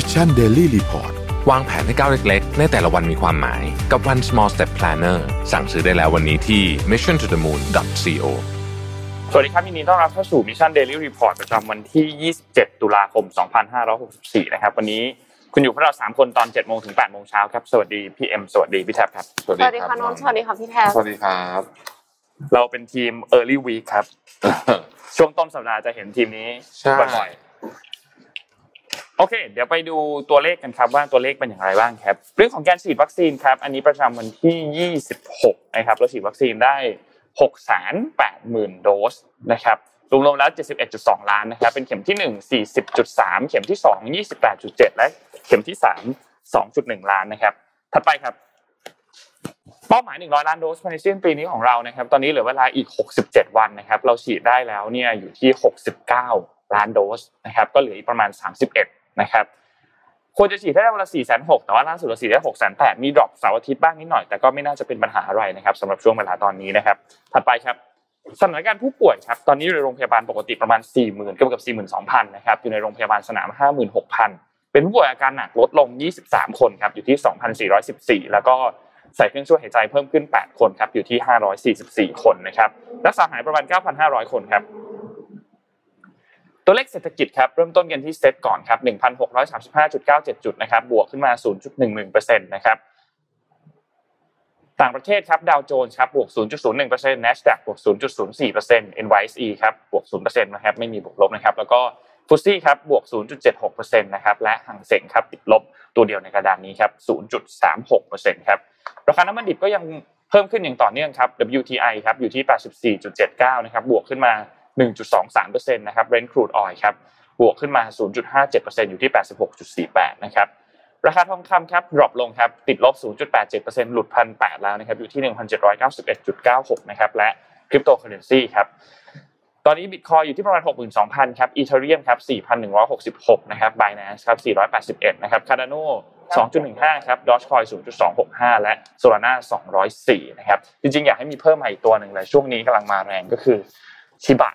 Mission Daily Report วางแผนให้ก้าวเล็กๆในแต่ละวันมีความหมายกับวัน Small Step Planner สั่งซื้อได้แล้ววันนี้ที่ missiontothemoon.co สวัสดีครับยินดีต้อนรับเข้าสู่ Mission Daily Report ประจำวันที่27ตุลาคม2564นะครับวันนี้คุณอยู่พวกเรา3คนตอน 7:00 น. ถึง 8:00 น. เช้าครับสวัสดีพี่เอ็มสวัสดีพี่แท็บครับสวัสดีค่ะน้องสวัสดีครับพี่แท็บสวัสดีครับเราเป็นทีม Early Week ครับช่วงต้นสัปดาห์จะเห็นทีมนี้บ่อยๆโอเคเดี๋ยวไปดูตัวเลขกันครับว่าตัวเลขเป็นอย่างไรบ้างครับเรื่องของการฉีดวัคซีนครับอันนี้ประจำวันที่26นะครับเราฉีดวัคซีนได้ 680,000 โดสนะครับรวมแล้ว 71.2 ล้านนะครับเป็นเข็มที่ 1 40.3 เข็มที่ 2 28.7 และเข็มที่ 3 2.1 ล้านนะครับถัดไปครับเป้าหมาย100ล้านโดสภายในสิ้นปีนี้ของเรานะครับตอนนี้เหลือเวลาอีก67วันนะครับเราฉีดได้แล้วเนี่ยอยู่ที่69ล้านโดสนะครับก็เหลืออีกประมาณ31นะครับควรจะฉีดได้วันละ 460,000 แต่ว่าล่าสุดเราฉีดได้ 680,000 มีดรอปเสาร์อาทิตย์บ้างนิดหน่อยแต่ก็ไม่น่าจะเป็นปัญหาอะไรนะครับสำหรับช่วงเวลาตอนนี้นะครับถัดไปครับสถานการณ์ผู้ป่วยครับตอนนี้อยู่ในโรงพยาบาลปกติประมาณ 40,000 เกือบ 42,000 นะครับอยู่ในโรงพยาบาลสนาม 56,000 เป็นผู้ป่วยอาการหนักลดลง23คนครับอยู่ที่ 2,414 แล้วก็ใส่เครื่องช่วยหายใจเพิ่มขึ้น8คนครับอยู่ที่544คนนะครับรักษาหายประมาณ 9,500 คนครับตัวเลขเศรษฐกิจครับเริ่มต้นกันที่เซตก่อนครับ 1,635.97 จุดนะครับบวกขึ้นมา 0.11% นะครับต่างประเทศครับดาวโจนส์ครับบวก 0.01% Nasdaq บวก 0.04% NYSE ครับบวก 0% นะครับไม่มีบวกลบนะครับแล้วก็ฟุตซี่ครับบวก 0.76% นะครับและหังเส็งครับติดลบตัวเดียวในกระดานนี้ครับ 0.36% ครับราคาน้ำมันดิบก็ยังเพิ่มขึ้นอย่างต่อเนื่องครับ WTI ครับอยู่ที่ 84.79 นะครับบวกขึ้นมา 1.23% นะครับ Brent Crude Oil ครับบวกขึ้นมา 0.57% อยู่ที่ 86.48 นะครับราคาทองคำครับดรอปลงครับติดลบ 0.87% หลุด 1,800 แล้วนะครับอยู่ที่ 1,791.96 นะครับและคริปโตเคอเรนซีครับตอนนี้ Bitcoin อยู่ที่ประมาณ 62,000 ครับ Ethereum ครับ 4,166 นะครับ Binance ครับ 481 นะครับ Cardano 2.15 ครับ Dogecoin 0.265 และ Solana 204 นะครับจริงๆอยากให้มีเพิ่มมาอีกตัวนึงเลยช่วงนี้กำลังมาแรงก็คือ Shiba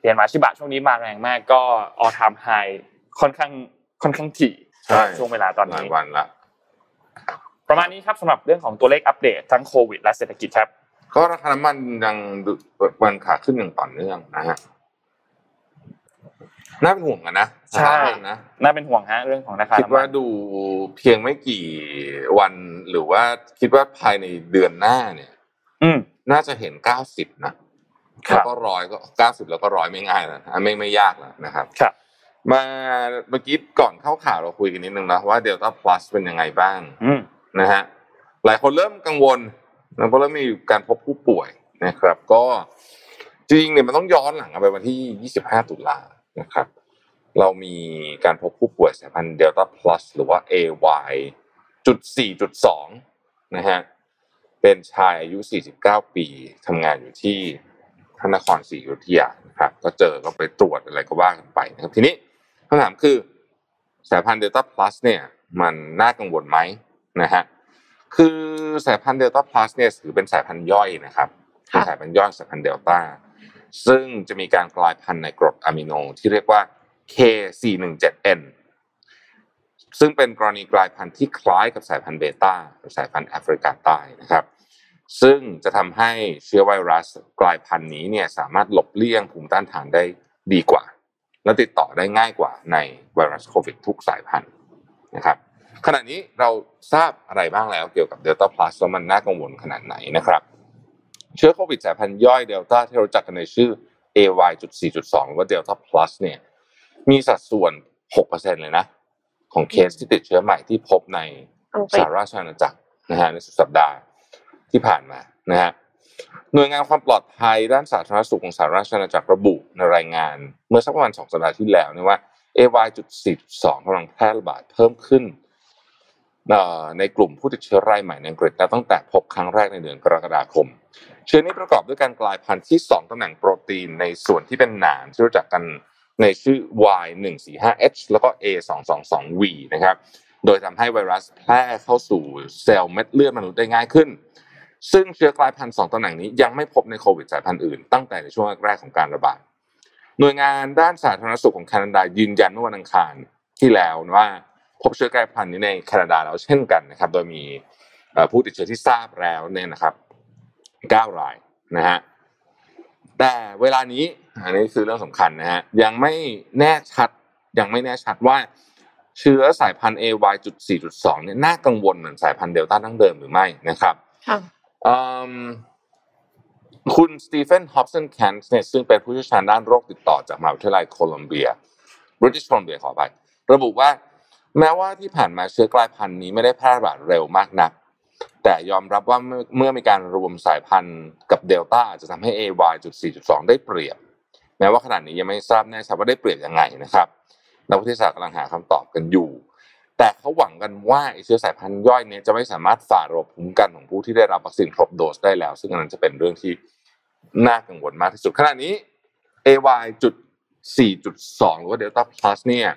เหรียญ Shiba ช่วงนี้มาแรงมากก็ All Time High ค่อนข้างถี่ช่วงเวลาตอนนี้วันละประมาณนี้ครับสำหรับเรื่องของตัวเลขอัปเดตทั้งโควิดและเศรษฐกิจครับก็ราคาน้ำมันยังมันขาขึ้นอย่างต่อเนื่องนะฮะน่าเป็นห่วงนะใช่นะน่าเป็นห่วงฮะเรื่องของราคาคิดว่าดูเพียงไม่กี่วันหรือว่าคิดว่าภายในเดือนหน้าเนี่ยน่าจะเห็น90นะแล้วก็100ก็90แล้วก็100ไม่ง่ายนะไม่ยากแล้วนะครับครับมาเมื่อกี้ก่อนเข้าข่าวเราคุยกันนิดนึงนะว่า Delta Plus เป็นยังไงบ้างนะฮะหลายคนเริ่มกังวลนะเพราะเริ่มมีการพบผู้ป่วยนะครับก็จริงๆเนี่ยมันต้องย้อนหลังไปวันที่25ตุลานะครับเรามีการพบผู้ป่วยสายพันธุ์ Delta Plus หรือว่า AY.4.2 นะฮะเป็นชายอายุ49ปีทำงานอยู่ที่พระนครศรีอยุธยานะครับก็เจอก็ไปตรวจอะไรก็ว่ากันไปนะครับทีนี้คำถามคือสายพันธุ์ Delta Plus เนี่ยมันน่ากังวลไหมนะฮะคือสายพันธุ์ Delta Plus เนี่ยถือเป็นสายพันธุ์ย่อยนะครับเป็นสายพันธุ์ย่อยสายพันธุ์ Delta ซึ่งจะมีการกลายพันธุ์ในกรดอะมิโนที่เรียกว่า K417N ซึ่งเป็นกรณีกลายพันธุ์ที่คล้ายกับสายพันธุ์เบต้าหรือสายพันธุ์แอฟริกาใต้นะครับซึ่งจะทำให้เชื้อไวรัสกลายพันธุ์นี้เนี่ยสามารถหลบเลี่ยงภูมิต้านทานได้ดีกว่าและติดต่อได้ง่ายกว่าในไวรัสโควิดทุกสายพันธุ์นะครับขณะนี้เราทราบอะไรบ้างแล้วเกี่ยวกับ Delta Plus ว่ามันน่ากังวลขนาดไหนนะครับเชื้อโควิดสายพันธุ์ย่อย Delta ที่รู้จักกันในชื่อ AY.4.2 หรือว่า Delta Plus เนี่ยมีสัดส่วน 6% เลยนะของเคสที่ติดเชื้อใหม่ที่พบในสหราชอาณาจักรนะฮะในสุดสัปดาห์ที่ผ่านมานะฮะหน่วยงานความปลอดภัยด้านสาธารณสุขของสหราชอาณาจักรระบุในรายงานเมื่อสักประมาณ2สัปดาห์ที่แล้วเนี่ยว่า AY.4.2 กำลังแพร่ระบาดเพิ่มขึ้นในกลุ่มผู้ติดเชื้อรายใหม่ในอังกฤษตั้งแต่พบครั้งแรกในเดือนกรกฎาคมเชื้อนี้ประกอบด้วยการกลายพันธุ์ที่2ตำแหน่งโปรตีนในส่วนที่เป็นหนามที่รู้จักกันในชื่อ Y145H แล้วก็ A222V นะครับโดยทำให้ไวรัสแพร่เข้าสู่เซลล์เม็ดเลือดมนุษย์ได้ง่ายขึ้นซึ่งเชื้อกลายพันธุ์2ตำแหน่งนี้ยังไม่พบในโควิดสายพันธุ์อื่นตั้งแต่ในช่วงแรกของการระบาดหน่วยงานด้านสาธารณสุขของแคนาดายืนยันเมื่อวันอังคารที่แล้วว่า พบเชื้อกลายพันธุ์นี้ในแคนาดาแล้วเช่นกันนะครับโดยมีผู้ติดเชื้อที่ทราบแล้วเนี่ยนะครับ9รายนะฮะแต่เวลานี้อันนี้คือเรื่องสำคัญนะฮะยังไม่แน่ชัดว่าเชื้อสายพันธุ์ AY.4.2 เนี่ยน่ากังวลเหมือนสายพันธุ์เดลต้าดั้งเดิมหรือไม่นะครับค่ะคุณสตีเฟนฮอปสันแคนส์เนี่ยซึ่งเป็นผู้เชี่ยวชาญด้านโรคติดต่อจากมหาวิทยาลัยบริติชโคลัมเบียขอไประบุว่าแม้ว่าที่ผ่านมาเชื้อกลายพันธุ์นี้ไม่ได้แพร่ระบาดเร็วมากนักแต่ยอมรับว่าเมื่อมีการรวมสายพันธุ์กับเดลต้าอาจจะทำให้ AY.4.2 ได้เปรียบแม้ว่าขณะนี้ยังไม่ทราบแน่ชัดว่าได้เปรียบยังไงนะครับนักวิทยาศาสตร์กำลังหาคำตอบกันอยู่แต่เขาหวังกันว่าเชื้อสายพันธุ์ย่อยเนี่ยจะไม่สามารถฝ่าระบบภูมิคุ้มกันของผู้ที่ได้รับวัคซีนครบโดสได้แล้วซึ่งอันนั้นจะเป็นเรื่องที่น่ากังวลมากที่สุดขณะนี้ AY.4.2 หรือว่า Delta Plus เนี่ย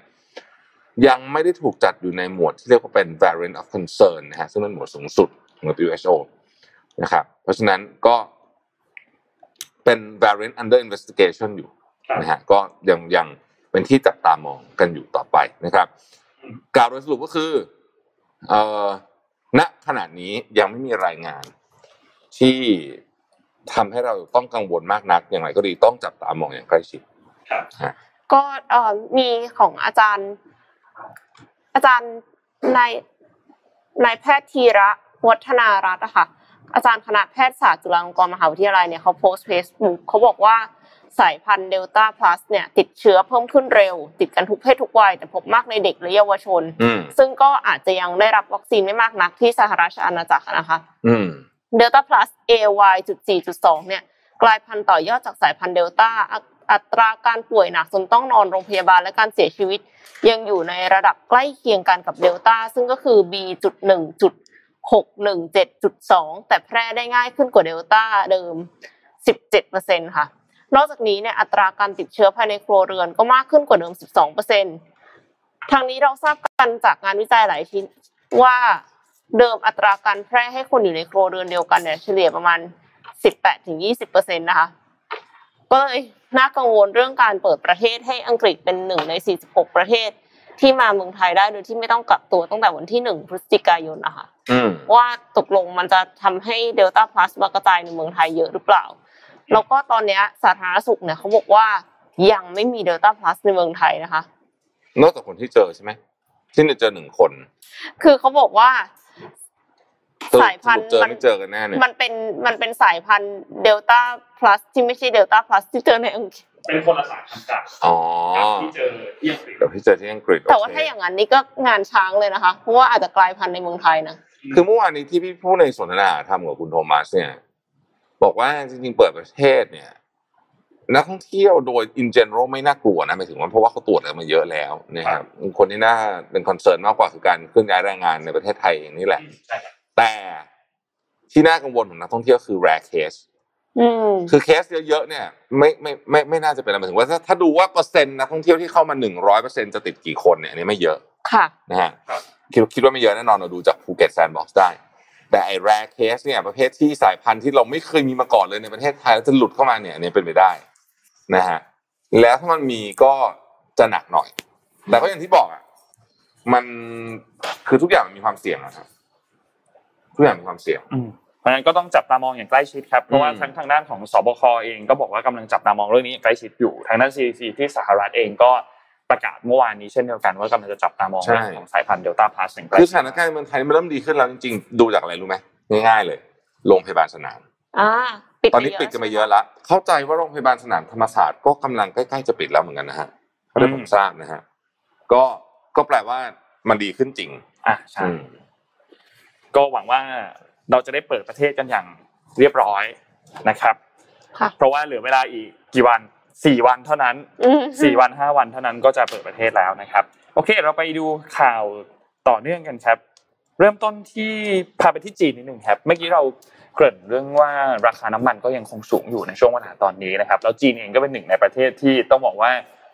ยังไม่ได้ถูกจัดอยู่ในหมวดที่เรียกว่าเป็น Variant of Concern นะฮะซึ่งเป็นหมวดสูงสุดของ WHO นะครับเพราะฉะนั้นก็เป็น Variant Under Investigation อยู่นะฮะก็ยังเป็นที่จับตามองกันอยู่ต่อไปนะครับกล่าวโดยสรุปก็คือณขณะนี้ยังไม่มีรายงานที่ทำให้เราต้องกังวลมากนักอย่างไรก็ดีต้องจับตามองอย่างใกล้ชิดครับก็มีของอาจารย์นายแพทย์ธีระวัฒนารัตน์นะคะอาจารย์คณะแพทยศาสตร์จุฬาลงกรณ์มหาวิทยาลัยเนี่ยเขาโพสต์ Facebook เขาบอกว่าสายพันธุ์เดลต้าพลัสเนี่ยติดเชื้อเพิ่มขึ้นเร็วติดกันทุกเพศทุกวัยแต่พบมากในเด็กและเยาวชนซึ่งก็อาจจะยังได้รับวัคซีนไม่มากนักที่สหราชอาณาจักรนะคะเดลต้าพลัส AY.4.2 เนี่ยกลายพันธุ์ต่อยอดจากสายพันธุ์เดลต้าอัตราการป่วยหนักจนต้องนอนโรงพยาบาลและการเสียชีวิตยังอยู่ในระดับใกล้เคียงกันกับเดลต้าซึ่งก็คือ B.1.617.2 แต่แพร่ได้ง่ายขึ้นกว่าเดลต้าเดิม 17% ค่ะนอกจากนี้เนี่ยอัตราการติดเชื้อภายในครัวเรือนก็มากขึ้นกว่าเดิม 12% ทางนี้เราทราบกันจากงานวิจัยหลายชิ้นว่าเดิมอัตราการแพร่ให้คนอยู่ในครัวเรือนเดียวกันเนี่ยเฉลี่ยประมาณ 18-20% นะคะก็เลยน่ากังวลเรื่องการเปิดประเทศให้อังกฤษเป็น1ใน46ประเทศที่มาเมืองไทยได้โดยที่ไม่ต้องกักตัวตั้งแต่วันที่1พฤศจิกายนนะคะว่าตกลงมันจะทำให้เดลต้าพลัสมากระจายในเมืองไทยเยอะหรือเปล่าแล้วก็ตอนนี้สาธารณสุขเนี่ยเขาบอกว่ายังไม่มีเดลต้าพลัสในเมืองไทยนะคะนอกจากคนที่เจอใช่ไหมที่เจอ1คนคือเขาบอกว่าสายพันธุ์มันเจอกันแน่เนี่ยมันเป็นสายพันธุ์เดลต้าพลัสที่ไม่ใช่เดลต้าพลัสที่เจอในอังกฤษเป็นคนละสายพันธุ์กันอ๋อที่เจอที่อังกฤษแต่ว่าถ้าอย่างนั้นนี่ก็งานช้างเลยนะคะเพราะว่าอาจจะกลายพันธุ์ในเมืองไทยนะคือเมื่อวานนี้ที่พี่ผู้ในสนทนาทำกับคุณโทมัสเนี่ยบอกว่าจริงๆเปิดประเทศเนี่ยนักท่องเที่ยวโดย in general ไม่น่ากลัวนะหมายถึงว่าเพราะว่าเขาตรวจกันมาเยอะแล้วนะครับคนที่น่าเป็นคอนเซิร์นมากกว่าคือการเคลื่อนย้ายแรงงานในประเทศไทยเองนี่แหละแต่ที่น่ากังวลของนักท่องเที่ยวคือ rare case คือเคสเยอะๆเนี่ยไม่น่าจะเป็นหมายถึงว่าถ้าดูว่าเปอร์เซ็นต์นักท่องเที่ยวที่เข้ามา 100% จะติดกี่คนเนี่ยอันนี้ไม่เยอะค่ะนะฮะคิดว่าไม่เยอะแน่นอนเราดูจากภูเก็ตแซนด์บ็อกซ์ได้แต่ไอ้ rare case เนี่ยประเภทที่สายพันธุ์ที่เราไม่เคยมีมาก่อนเลยในประเทศไทยแล้วจะหลุดเข้ามาเนี่ยอันนี้เป็นไปได้นะฮะแล้วถ้ามันมีก็จะหนักหน่อยแต่ก็อย่างที่บอกอ่ะมันคือทุกอย่างมันมีความเสี่ยงนะครับทุกอย่างมีความเสี่ยงเพราะฉะนั้นก็ต้องจับตามองอย่างใกล้ชิดครับเพราะว่าทางด้านของสบคเองก็บอกว่ากำลังจับตามองเรื่องนี้อย่างใกล้ชิดอยู่ทางด้าน CDC ที่สหรัฐเองก็ประกาศเมื่อวานนี้เช่นเดียวกันว่ากำลังจะจับตามองเรื่องของสายพันธุ์เดลต้าพลัสอย่างใกล้ชิดคือสถานการณ์เมืองไทยมันเริ่มดีขึ้นแล้วจริงๆดูจากอะไรรู้ไหมง่ายๆเลยโรงพยาบาลสนามตอนนี้ปิดกันมาเยอะละเข้าใจว่าโรงพยาบาลสนามธรรมศาสตร์ก็กำลังใกล้ๆจะปิดแล้วเหมือนกันนะฮะเท่าที่ผมทราบนะฮะก็แปลว่ามันดีขึ้นจริงใช่ก็หวังว่าเราจะได้เปิดประเทศกันอย่างเรียบร้อยนะครับเพราะว่าเหลือเวลาอีกกี่วัน4วันเท่านั้น4วัน5วันเท่านั้นก็จะเปิดประเทศแล้วนะครับโอเคเราไปดูข่าวต่อเนื่องกันครับเริ่มต้นที่พาไปที่จีนนิดนึงครับเมื่อกี้เราเกริ่นเรื่องว่าราคาน้ำมันก็ยังคงสูงอยู่ในช่วงเวลาตอนนี้นะครับแล้วจีนเองก็เป็นหนึ่งในประเทศที่ต้องบอกว่า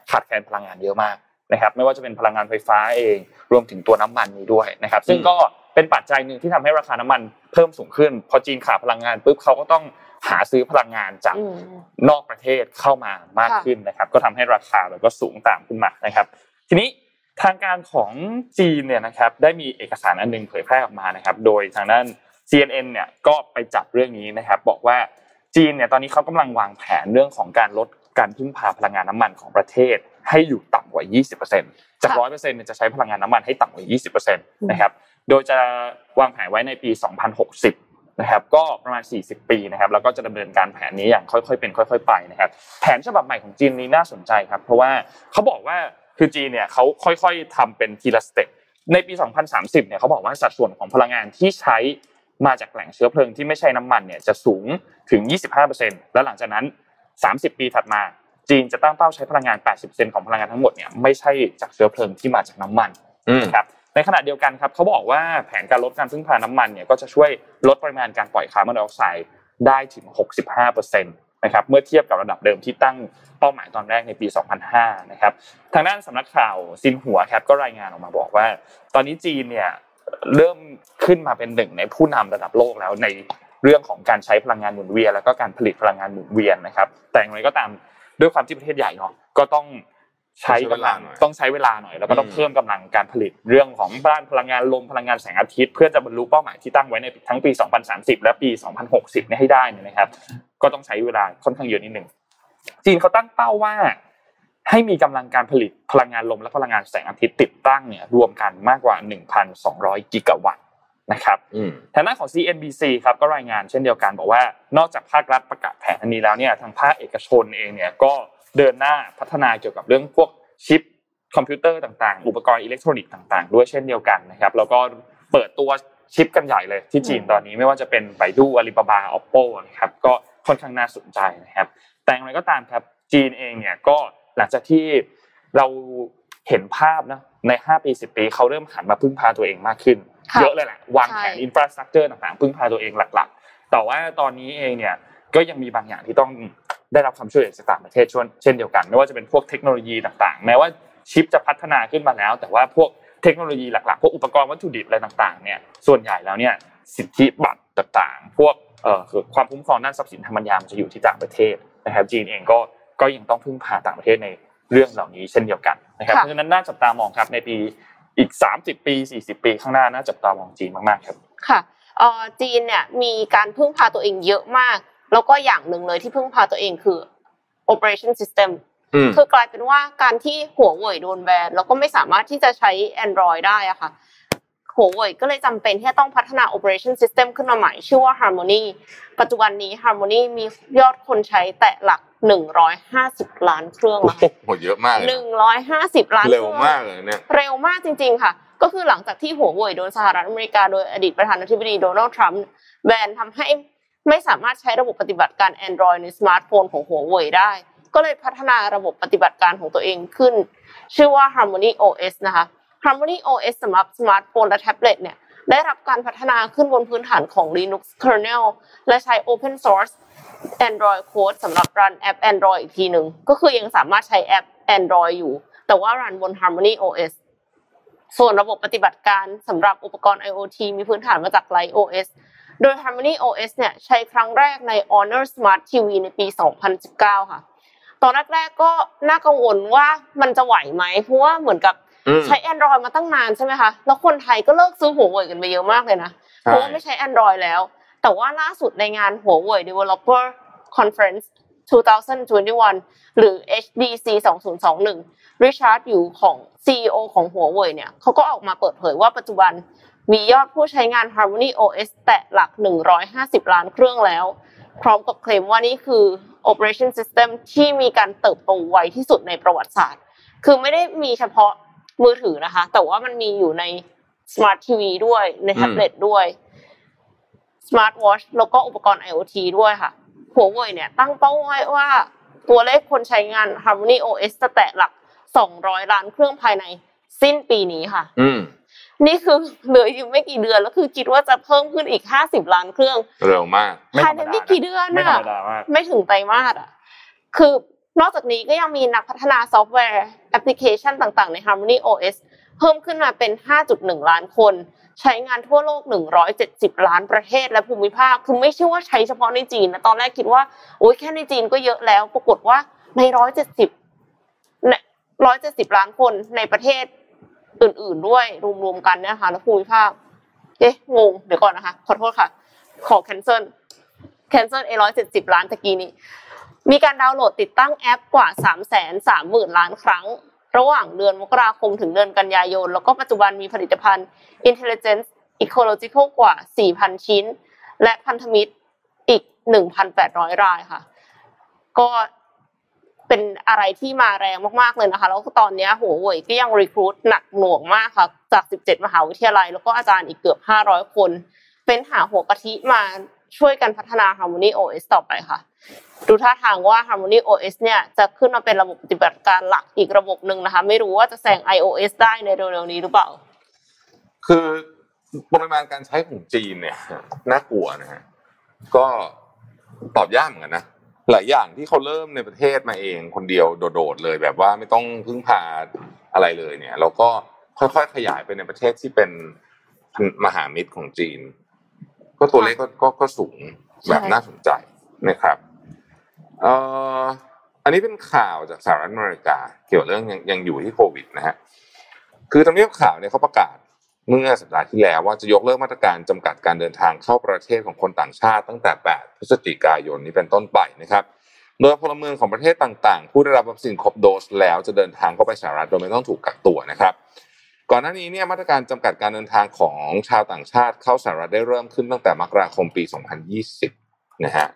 ขาดแคลนพลังงานเยอะมากนะครับไม่ว่าจะเป็นพลังงานไฟฟ้าเองรวมถึงตัวน้ำมันนี้ด้วยนะครับซึ่งก็เป็นปัจจัยนึงที่ทำให้ราคาน้ำมันเพิ่มสูงขึ้นพอจีนขาดพลังงานปุ๊บเขาก็ต้องหาซื้อพลังงานจากนอกประเทศเข้ามามากขึ้นนะครับก็ทำให้ราคามันก็สูงตามขึ้นมานะครับทีนี้ ทางการของจีนเนี่ยนะครับได้มีเอกสารอันนึงเผยแพร่ออกมานะครับโดยทางด้าน CNN เนี่ยก็ไปจับเรื่องนี้นะครับบอกว่าจีนเนี่ยตอนนี้เขากำลังวางแผนเรื่องของการลดการพึ่งพาพลังงานน้ำมันของประเทศให้อยู่ต่ำกว่า 20% จาก 100% เนี่ยจะใช้พลังงานน้ำมันให้ต่ำกว่า 20% นะครับโดยจะวางแผนไว้ในปี 2060นะครับก็ประมาณ40ปีนะครับแล้วก็จะดำเนินการแผนนี้อย่างค่อยๆเป็นค่อยๆไปนะครับแผนฉบับใหม่ของจีนนี้น่าสนใจครับเพราะว่าเขาบอกว่าคือจีนเนี่ยเขาค่อยๆทำเป็นทีละสเต็ปในปี2030เนี่ยเขาบอกว่าสัดส่วนของพลังงานที่ใช้มาจากแหล่งเชื้อเพลิงที่ไม่ใช่น้ำมันเนี่ยจะสูงถึง 25% แล้วหลังจากนั้น30ปีถัดมาจีนจะตั้งเป้าใช้พลังงาน 80% ของพลังงานทั้งหมดเนี่ยไม่ใช่จากเชื้อเพลิงที่มาจากน้ำมันนะครับในขณะเดียวกันครับเขาบอกว่าแผนการลดการพึ่งพาน้ำมันเนี่ยก็จะช่วยลดปริมาณการปล่อยคาร์บอนไดออกไซด์ได้ถึง 65% นะครับเมื่อเทียบกับระดับเดิมที่ตั้งเป้าหมายตอนแรกในปี2005นะครับทางด้านสำนักข่าวซินหัวครับก็รายงานออกมาบอกว่าตอนนี้จีนเนี่ยเริ่มขึ้นมาเป็นหนึ่งในผู้นำระดับโลกแล้วในเรื่องของการใช้พลังงานหมุนเวียนแล้วก็การผลิตพลังงานหมุนเวียนนะครับแต่อย่างไรก็ตามด้วยความที่ประเทศใหญ่เนาะก็ต้องใช้เวลาหน่อยแล้วก็ต้องเพิ่มกำลังการผลิตเรื่องของบ้านพลังงานลมพลังงานแสงอาทิตย์เพื่อจะบรรลุเป้าหมายที่ตั้งไว้ในทั้งปี2030และปี2060ให้ได้นะครับก็ต้องใช้เวลาค่อนข้างเยอะนิดนึงจีนเขาตั้งเป้าว่าให้มีกำลังการผลิตพลังงานลมและพลังงานแสงอาทิตย์ติดตั้งเนี่ยรวมกันมากกว่า 1,200 กิกะวัตต์นะครับทางด้านของ CNBC ครับก็รายงานเช่นเดียวกันบอกว่านอกจากภาครัฐประกาศแผนอันนี้แล้วเนี่ยทางภาคเอกชนเองเนี่ยก็เดินหน้าพัฒนาเกี่ยวกับเรื่องพวกชิปคอมพิวเตอร์ต่างๆอุปกรณ์อิเล็กทรอนิกส์ต่างๆด้วยเช่นเดียวกันนะครับแล้วก็เปิดตัวชิปกันใหญ่เลยที่จีนตอนนี้ไม่ว่าจะเป็น Baidu Alibaba Oppo นะครับก็ค่อนข้างน่าสนใจนะครับแต่อย่างไรก็ตามครับจีนเองเนี่ยก็หลังจากที่เราเห็นภาพนะใน5ปี10ปีเขาเริ่มหันมาพึ่งพาตัวเองมากขึ้นเยอะเลยแหละวางแผนอินฟราสตรัคเจอร์ต่างๆพึ่งพาตัวเองหลักๆแต่ว่าตอนนี้เองเนี่ยก็ยังมีบางอย่างที่ต้องได้รับความช่วยเหลือจากต่างประเทศเช่นเดียวกันไม่ว่าจะเป็นพวกเทคโนโลยีต่างๆแม้ว่าชิปจะพัฒนาขึ้นมาแล้วแต่ว่าพวกเทคโนโลยีหลักๆพวกอุปกรณ์วัตถุดิบอะไรต่างๆเนี่ยส่วนใหญ่แล้วเนี่ยสิทธิบัตรต่างๆพวกความคุ้มครองด้านทรัพย์สินทางปัญญามันจะอยู่ที่ต่างประเทศนะครับจีนเองก็ยังต้องพึ่งพาต่างประเทศในเรื่องเหล่านี้เช่นเดียวกันนะครับเพราะฉะนั้นน่าจับตามองครับในปีอีก30ปี40ปีข้างหน้าน่าจับตามองจีนมากๆครับค่ะจีนเนี่ยมีการพึ่งพาตัวเองเยอะมากแล้วก็อย่างหนึ่งเลยที่พึ่งพาตัวเองคือ operation system คือกลายเป็นว่าการที่Huaweiโดนแบนแล้วก็ไม่สามารถที่จะใช้ Android ได้อะค่ะHuaweiก็เลยจำเป็นที่จะต้องพัฒนา operation system ขึ้นมาใหม่ชื่อว่า Harmony ปัจจุบันนี้ Harmony มียอดคนใช้แตะหลัก150ล้านเครื่องแล้วโหเยอะมาก150ล้านเร็วมากเลยเนี่ยเร็วมากจริงๆค่ะก็คือหลังจากที่Huaweiโดนสหรัฐอเมริกาโดยอดีตประธานาธิบดีโดนัลด์ทรัมป์แบนทำให้ไม่สามารถใช้ระบบปฏิบัติการ Android ในสมาร์ทโฟนของ Huawei ได้ก็เลยพัฒนาระบบปฏิบัติการของตัวเองขึ้นชื่อว่า Harmony OS นะคะ Harmony OS สำหรับสมาร์ทโฟนและแท็บเล็ตเนี่ยได้รับการพัฒนาขึ้นบนพื้นฐานของ Linux kernel และใช้ Open Source Android Code สำหรับรันแอป Android อีกทีหนึ่งก็คือยังสามารถใช้แอป Android อยู่แต่ว่ารันบน Harmony OS ส่วนระบบปฏิบัติการสำหรับอุปกรณ์ IoT มีพื้นฐานมาจาก KaiOSโดย Harmony OS เนี่ยใช้ครั้งแรกใน Honor Smart TV ในปี 2019 ค่ะตอนแรกๆก็น่ากังวลว่ามันจะไหวไหมเพราะว่าเหมือนกับใช้ Android มาตั้งนานใช่ไหมคะแล้วคนไทยก็เลิกซื้อ Huawei กันไปเยอะมากเลยนะเพราะว่าไม่ใช้ Android แล้วแต่ว่าล่าสุดในงาน Huawei Developer Conference 2021 หรือ HDC 2021 Richard Yu ของ CEO ของ Huawei เนี่ยเขาก็ออกมาเปิดเผยว่าปัจจุบันมียอดผู้ใช้งาน Harmony OS แตะหลัก150ล้านเครื่องแล้วพร้อมกับเคลมว่านี่คือ Operation System ที่มีการเติบโตไวที่สุดในประวัติศาสตร์คือไม่ได้มีเฉพาะมือถือนะคะแต่ว่ามันมีอยู่ใน Smart TV ด้วยในแท็บเล็ตด้วย Smart Watch แล้วก็อุปกรณ์ IoT ด้วยค่ะ Huawei เนี่ยตั้งเป้าไว้ว่าตัวเลขคนใช้งาน Harmony OS จะแตะหลัก200ล้านเครื่องภายในสิ้นปีนี้ค่ะนี่คือเหลืออยู่ไม่กี่เดือนแล้วคือคิดว่าจะเพิ่มขึ้นอีก50ล้านเครื่องเร็วมากภายในไม่กี่เดือนน่ะไม่ถึงไตรมาสอ่ะคือนอกจากนี้ก็ยังมีนักพัฒนาซอฟต์แวร์แอปพลิเคชันต่างๆใน Harmony OS เพิ่มขึ้นมาเป็น 5.1 ล้านคนใช้งานทั่วโลก170ล้านประเทศและภูมิภาคคือไม่ใช่ว่าใช้เฉพาะในจีนนะตอนแรกคิดว่าโอ๊ยแค่ในจีนก็เยอะแล้วปรากฏว่าใน170ล้านคนในประเทศ อื่นๆด้วยรวมๆกันนะคะแล้วภูมิภาคเอ๊ะงงเดี๋ยวก่อนนะคะขอโทษค่ะขอแคนเซิล170ล้านตะกี้นี้มีการดาวน์โหลดติดตั้งแอปกว่า 330,000 ล้านครั้งระหว่างเดือนมกราคมถึงเดือนกันยายนแล้วก็ปัจจุบันมีผลิตภัณฑ์ Intelligent Ecological กว่า 4,000 ชิ้นและพันธมิตรอีก 1,800 รายค่ะก็เป็นอะไรที่มาแรงมากๆเลยนะคะแล้วตอนนี้Huaweiก็ยังรีครูทหนักหน่วงมากค่ะจาก17มหาวิทยาลัยแล้วก็อาจารย์อีกเกือบ500คนเป็นหาหัวกะทิมาช่วยกันพัฒนา Harmony OS ต่อไปค่ะดูท่าทางว่า Harmony OS เนี่ยจะขึ้นมาเป็นระบบปฏิบัติการหลักอีกระบบนึงนะคะไม่รู้ว่าจะแซง iOS ได้ในเร็วๆนี้หรือเปล่าคือปริมาณการใช้ของจีนเนี่ยน่ากลัวนะฮะก็ตอบยากเหมือนกันนะหลายอย่างที่เขาเริ่มในประเทศมาเองคนเดียวโดดๆเลยแบบว่าไม่ต้องพึ่งพาอะไรเลยเนี่ยเราก็ค่อยๆขยายไปในประเทศที่เป็นมหามิตรของจีนก็ตัวเลขก็สูงแบบน่าสนใจนะครับอันนี้เป็นข่าวจากสหรัฐอเมริกาเกี่ยวเรื่องยังอยู่ที่โควิดนะฮะคือทำเนียบข่าวเนี่ยเขาประกาศเมื่อสัปดาห์ที่แล้วว่าจะยกเลิกมาตรการจำกัดการเดินทางเข้าประเทศของคนต่างชาติตั้งแต่8พฤศจิกายนนี้เป็นต้นไปนะครับโดยพลเมืองของประเทศต่างๆผู้ได้รับวัคซีนครบโดสแล้วจะเดินทางเข้าไปสหรัฐโดยไม่ต้องถูกกักตัวนะครับก่อนหน้านี้เนี่ยมาตรการจำกัดการเดินทางของชาวต่างชาติเข้าสหรัฐได้เริ่มขึ้นตั้งแต่มกราคมปี2020นะฮะ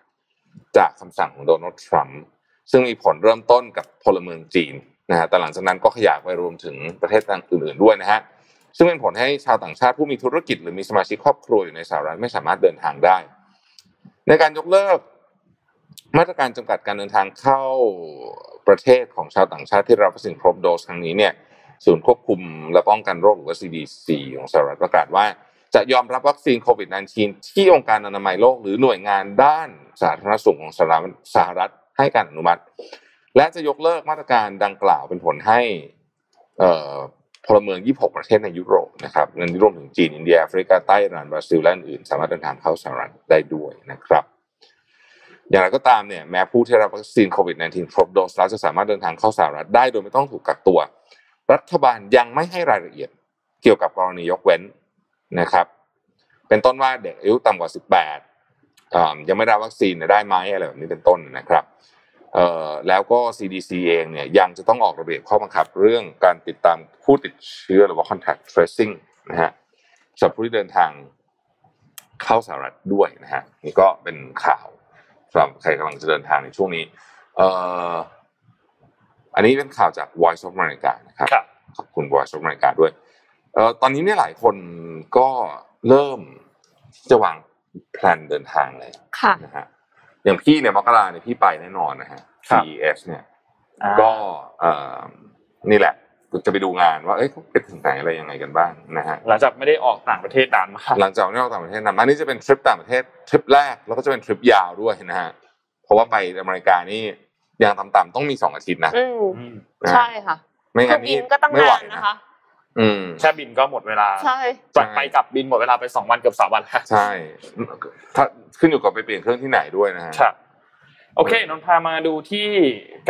จากคำสั่งของโดนัลด์ทรัมป์ซึ่งมีผลเริ่มต้นกับพลเมืองจีนนะฮะแต่หลังจากนั้นก็ขยายไปรวมถึงประเทศต่างอื่นๆด้วยนะฮะซึ่งเป็นผลให้ชาวต่างชาติผู้มีธุรกิจหรือมีสมาชิกครอบครัวอยู่ในสหรัฐไม่สามารถเดินทางได้ในการยกเลิกมาตรการจำกัดการเดินทางเข้าประเทศของชาวต่างชาติที่รับวัคซีนครบโดสครั้งนี้เนี่ยศูนย์ควบคุมและป้องกันโรคหรือว่า CDC ของสหรัฐประกาศว่าจะยอมรับวัคซีนโควิด -19 ที่องค์การอนามัยโลกหรือหน่วยงานด้านสาธารณสุขของสหรัฐให้การอนุมัติและจะยกเลิกมาตรการดังกล่าวเป็นผลให้พลเมือง26ประเทศในยุโรปนะครับนั่นรวมถึงจีนอินเดียแอฟริกาใต้อิหร่านบราซิลและอื่นสามารถเดินทางเข้าสหรัฐได้ด้วยนะครับอย่างไรก็ตามเนี่ยแม้ผู้ที่รับวัคซีนโควิด -19 ครบโดสแล้วจะสามารถเดินทางเข้าสหรัฐได้โดยไม่ต้องถูกกักตัวรัฐบาลยังไม่ให้รายละเอียดเกี่ยวกับกรณียกเว้นนะครับเป็นต้นว่าเด็กอายุต่ำกว่า18ยังไม่ได้วัคซีนได้ไหมอะไรแบบนี้เป็นต้นนะครับแล้วก็ CDC เองเนี่ยยังจะต้องออกระเบียบข้อบังคับเรื่องการติดตามผู้ติดเชื้อหรือว่า contact tracing นะฮะสำหรับผู้ที่เดินทางเข้าสหรัฐด้วยนะฮะนี่ก็เป็นข่าวสำหรับใครกำลังจะเดินทางในช่วงนี้อันนี้เป็นข่าวจาก Voice of America นะครับขอบคุณ Voice of America ด้วยตอนนี้เนี่ยหลายคนก็เริ่มจะวางแพลนเดินทางเลยนะฮะอย่างพี่เนี่ยมกราเนี่ยพี่ไปแน่นอนนะฮะ CES เนี่ยก็นี่แหละจะไปดูงานว่าเอ้ยเขาไปถึงไหนอะไรยังไงกันบ้างนะฮะหลังจากไม่ได้ออกต่างประเทศนานมากหลังจากไม่ได้ออกต่างประเทศนานมากนี่จะเป็นทริปต่างประเทศทริปแรกแล้วก็จะเป็นทริปยาวด้วยนะฮะเพราะว่าไปอเมริกานี่อย่างต่ำๆต้องมี2อาทิตย์นะใช่ค่ะไม่งั้นนี่ไม่ไหวนะคะแค่บินก็หมดเวลาไปกลับบินหมดเวลาไป2วันเกือบ3วันแล้วใช่ถ้าขึ้นอยู่กับไปเปลี่ยนเครื่องที่ไหนด้วยนะฮะครับโอเคนนท์พามาดูที่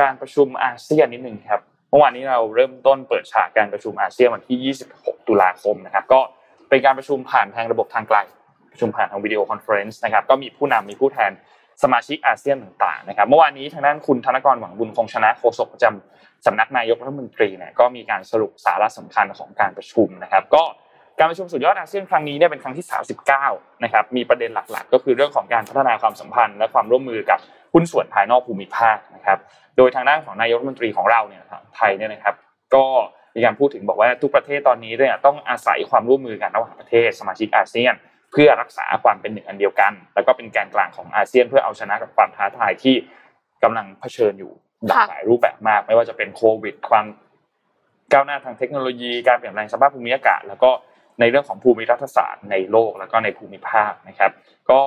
การประชุมอาเซียนนิดนึงครับเมื่อวานนี้เราเริ่มต้นเปิดฉากการประชุมอาเซียนวันที่26ตุลาคมนะครับก็เป็นการประชุมผ่านทางระบบทางไกลประชุมผ่านทางวิดีโอคอนเฟอเรนซ์นะครับก็มีผู้นำมีผู้แทนสมาชิกอาเซียนต่างๆนะครับเมื่อวานนี้ทางด้านคุณธนกรหวังบุญคงชนะโฆษกประจำสำนักนายกรัฐมนตรีเนี่ยก็มีการสรุปสาระสำคัญของการประชุมนะครับก็การประชุมสุดยอดอาเซียนครั้งนี้เนี่ยเป็นครั้งที่39นะครับมีประเด็นหลักๆก็คือเรื่องของการพัฒนาความสัมพันธ์และความร่วมมือกับหุ้นส่วนภายนอกภูมิภาคนะครับโดยทางด้านของนายกรัฐมนตรีของเราเนี่ยไทยเนี่ยนะครับก็มีการพูดถึงบอกว่าทุกประเทศตอนนี้เนี่ยต้องอาศัยความร่วมมือกันระหว่างประเทศสมาชิกอาเซียนเพื่อรักษาความเป็นหนึ่งอันเดียวกันแล้วก็เป็นแกนกลางของอาเซียนเพื่อเอาชนะกับความท้าทายที่กำลังเผชิญอยู่หลากหลายรูปแบบมากไม่ว่าจะเป็นโควิดความก้าวหน้าทางเทคโนโลยีการเปลี่ยนแปลงสภาพภูมิอากาศแล้วก็ในเรื่องของภูมิรัฐศาสตร์ในโลกแล้วก็ในภูมิภาคนะครับก็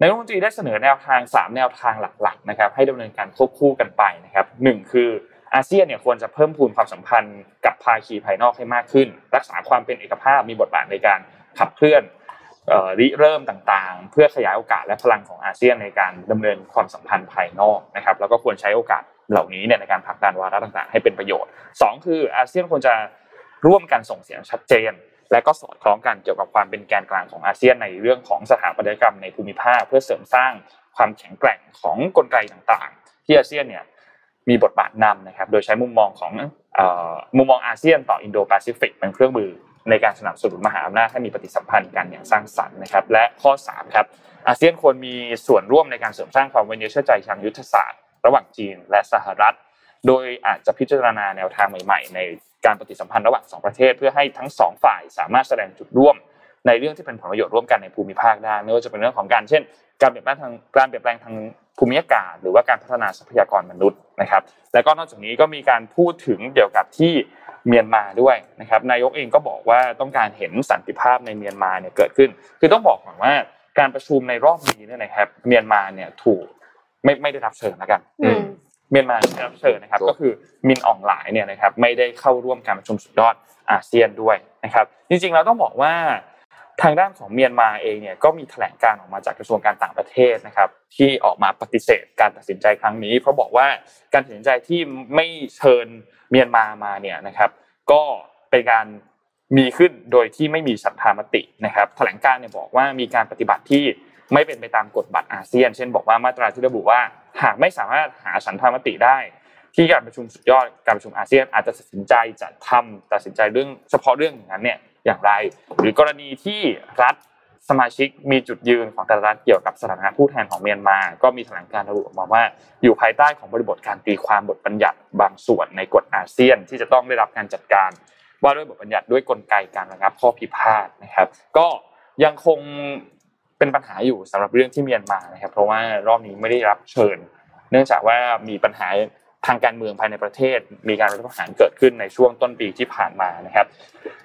นายกรัฐมนตรีได้เสนอแนวทาง3แนวทางหลักๆนะครับให้ดำเนินการควบคู่กันไปนะครับ1คืออาเซียนเนี่ยควรจะเพิ่มพูนความสัมพันธ์กับภาคีภายนอกให้มากขึ้นรักษาความเป็นเอกภาพมีบทบาทในการขับเคลื่อนริเริ่มต่างๆเพื่อขยายโอกาสและพลังของอาเซียนในการดำเนินความสัมพันธ์ภายนอกนะครับแล้วก็ควรใช้โอกาสเหล่านี้เนี่ยในการผลักดันวาระต่างๆให้เป็นประโยชน์2คืออาเซียนควรจะ ร่วมกันส่งเสียงชัดเจนและก็สอดคล้องกันเกี่ยวกับความเป็นแกนกลางของอาเซียนในเรื่องของสถาปัตยกรรมในภูมิภาคเพื่อเสริมสร้างความแข็งแกร่งของกลไกต่างๆที่อาเซียนเนี่ยมีบทบาทนำนะครับโดยใช้มุมมองอาเซียนต่ออินโดแปซิฟิกเป็นเครื่องมือในการสนับสนุนมหาอำนาจให้มีปฏิสัมพันธ์กันอย่างสร้างสรรค์นะครับและข้อ3ครับอาเซียนควรมีส่วนร่วมในการเสริมสร้างความไว้เนื้อเชื่อใจทางยุทธศาสตร์ระหว่างจีนและสหรัฐโดยอาจจะพิจารณาแนวทางใหม่ๆในการปฏิสัมพันธ์ระหว่าง2ประเทศเพื่อให้ทั้ง2ฝ่ายสามารถแสดงจุดร่วมในเรื่องที่เป็นผลประโยชน์ร่วมกันในภูมิภาคได้ไม่ว่าจะเป็นเรื่องของการเช่นการเปลี่ยนแปลงทางภูมิอากาศหรือว่าการพัฒนาทรัพยากรมนุษย์นะครับแล้วก็นอกจากนี้ก็มีการพูดถึงเกี่ยวกับที่เมียนมาด้วยนะครับนายกเองก็บอกว่าต้องการเห็นสันติภาพในเมียนมาเนี่ยเกิดขึ้นคือต้องบอกก่อนว่าการประชุมในรอบนี้เนี่ยนะครับเมียนมาเนี่ยถูกไม่ได้รับเชิญแล้วกันเมียนมาได้รับเชิญนะครับก็คือมินอองหลายเนี่ยนะครับไม่ได้เข้าร่วมการประชุมสุดยอดอาเซียนด้วยนะครับจริงๆแล้วต้องบอกว่าทางด้านของเมียนมาเองเนี่ยก็มีแถลงการออกมาจากกระทรวงการต่างประเทศนะครับที่ออกมาปฏิเสธการตัดสินใจครั้งนี้เพราะบอกว่าการตัดสินใจที่ไม่เชิญเมียนมามาเนี่ยนะครับก็เป็นการมีขึ้นโดยที่ไม่มีฉันทามตินะครับแถลงการเนี่ยบอกว่ามีการปฏิบัติที่ไม่เป็นไปตามกฎบัตรอาเซียนเช่นบอกว่ามาตราที่ระบุว่าหากไม่สามารถหาฉันทามติได้ที่การประชุมสุดยอดการประชุมอาเซียนอาจจะตัดสินใจจะทำตัดสินใจเรื่องเฉพาะเรื่องอย่างนั้นเนี่ยอย่างไรหรือกรณีที่รัฐสมาชิกมีจุดยืนของแต่ละรัฐเกี่ยวกับสถานะผู้แทนของเมียนมาก็มีแถลงการระบุออกมาว่าอยู่ภายใต้ของบริบทการตีความบทบัญญัติบางส่วนในกฎอาเซียนที่จะต้องได้รับการจัดการว่าด้วยบทบัญญัติด้วยกลไกการระงับข้อพิพาทนะครับก็ยังคงเป็นปัญหาอยู่สำหรับเรื่องที่เมียนมานะครับเพราะว่ารอบนี้ไม่ได้รับเชิญเนื่องจากว่ามีปัญหาทางการเมืองภายในประเทศมีการรัฐประหารเกิดขึ้นในช่วงต้นปีที่ผ่านมานะครับ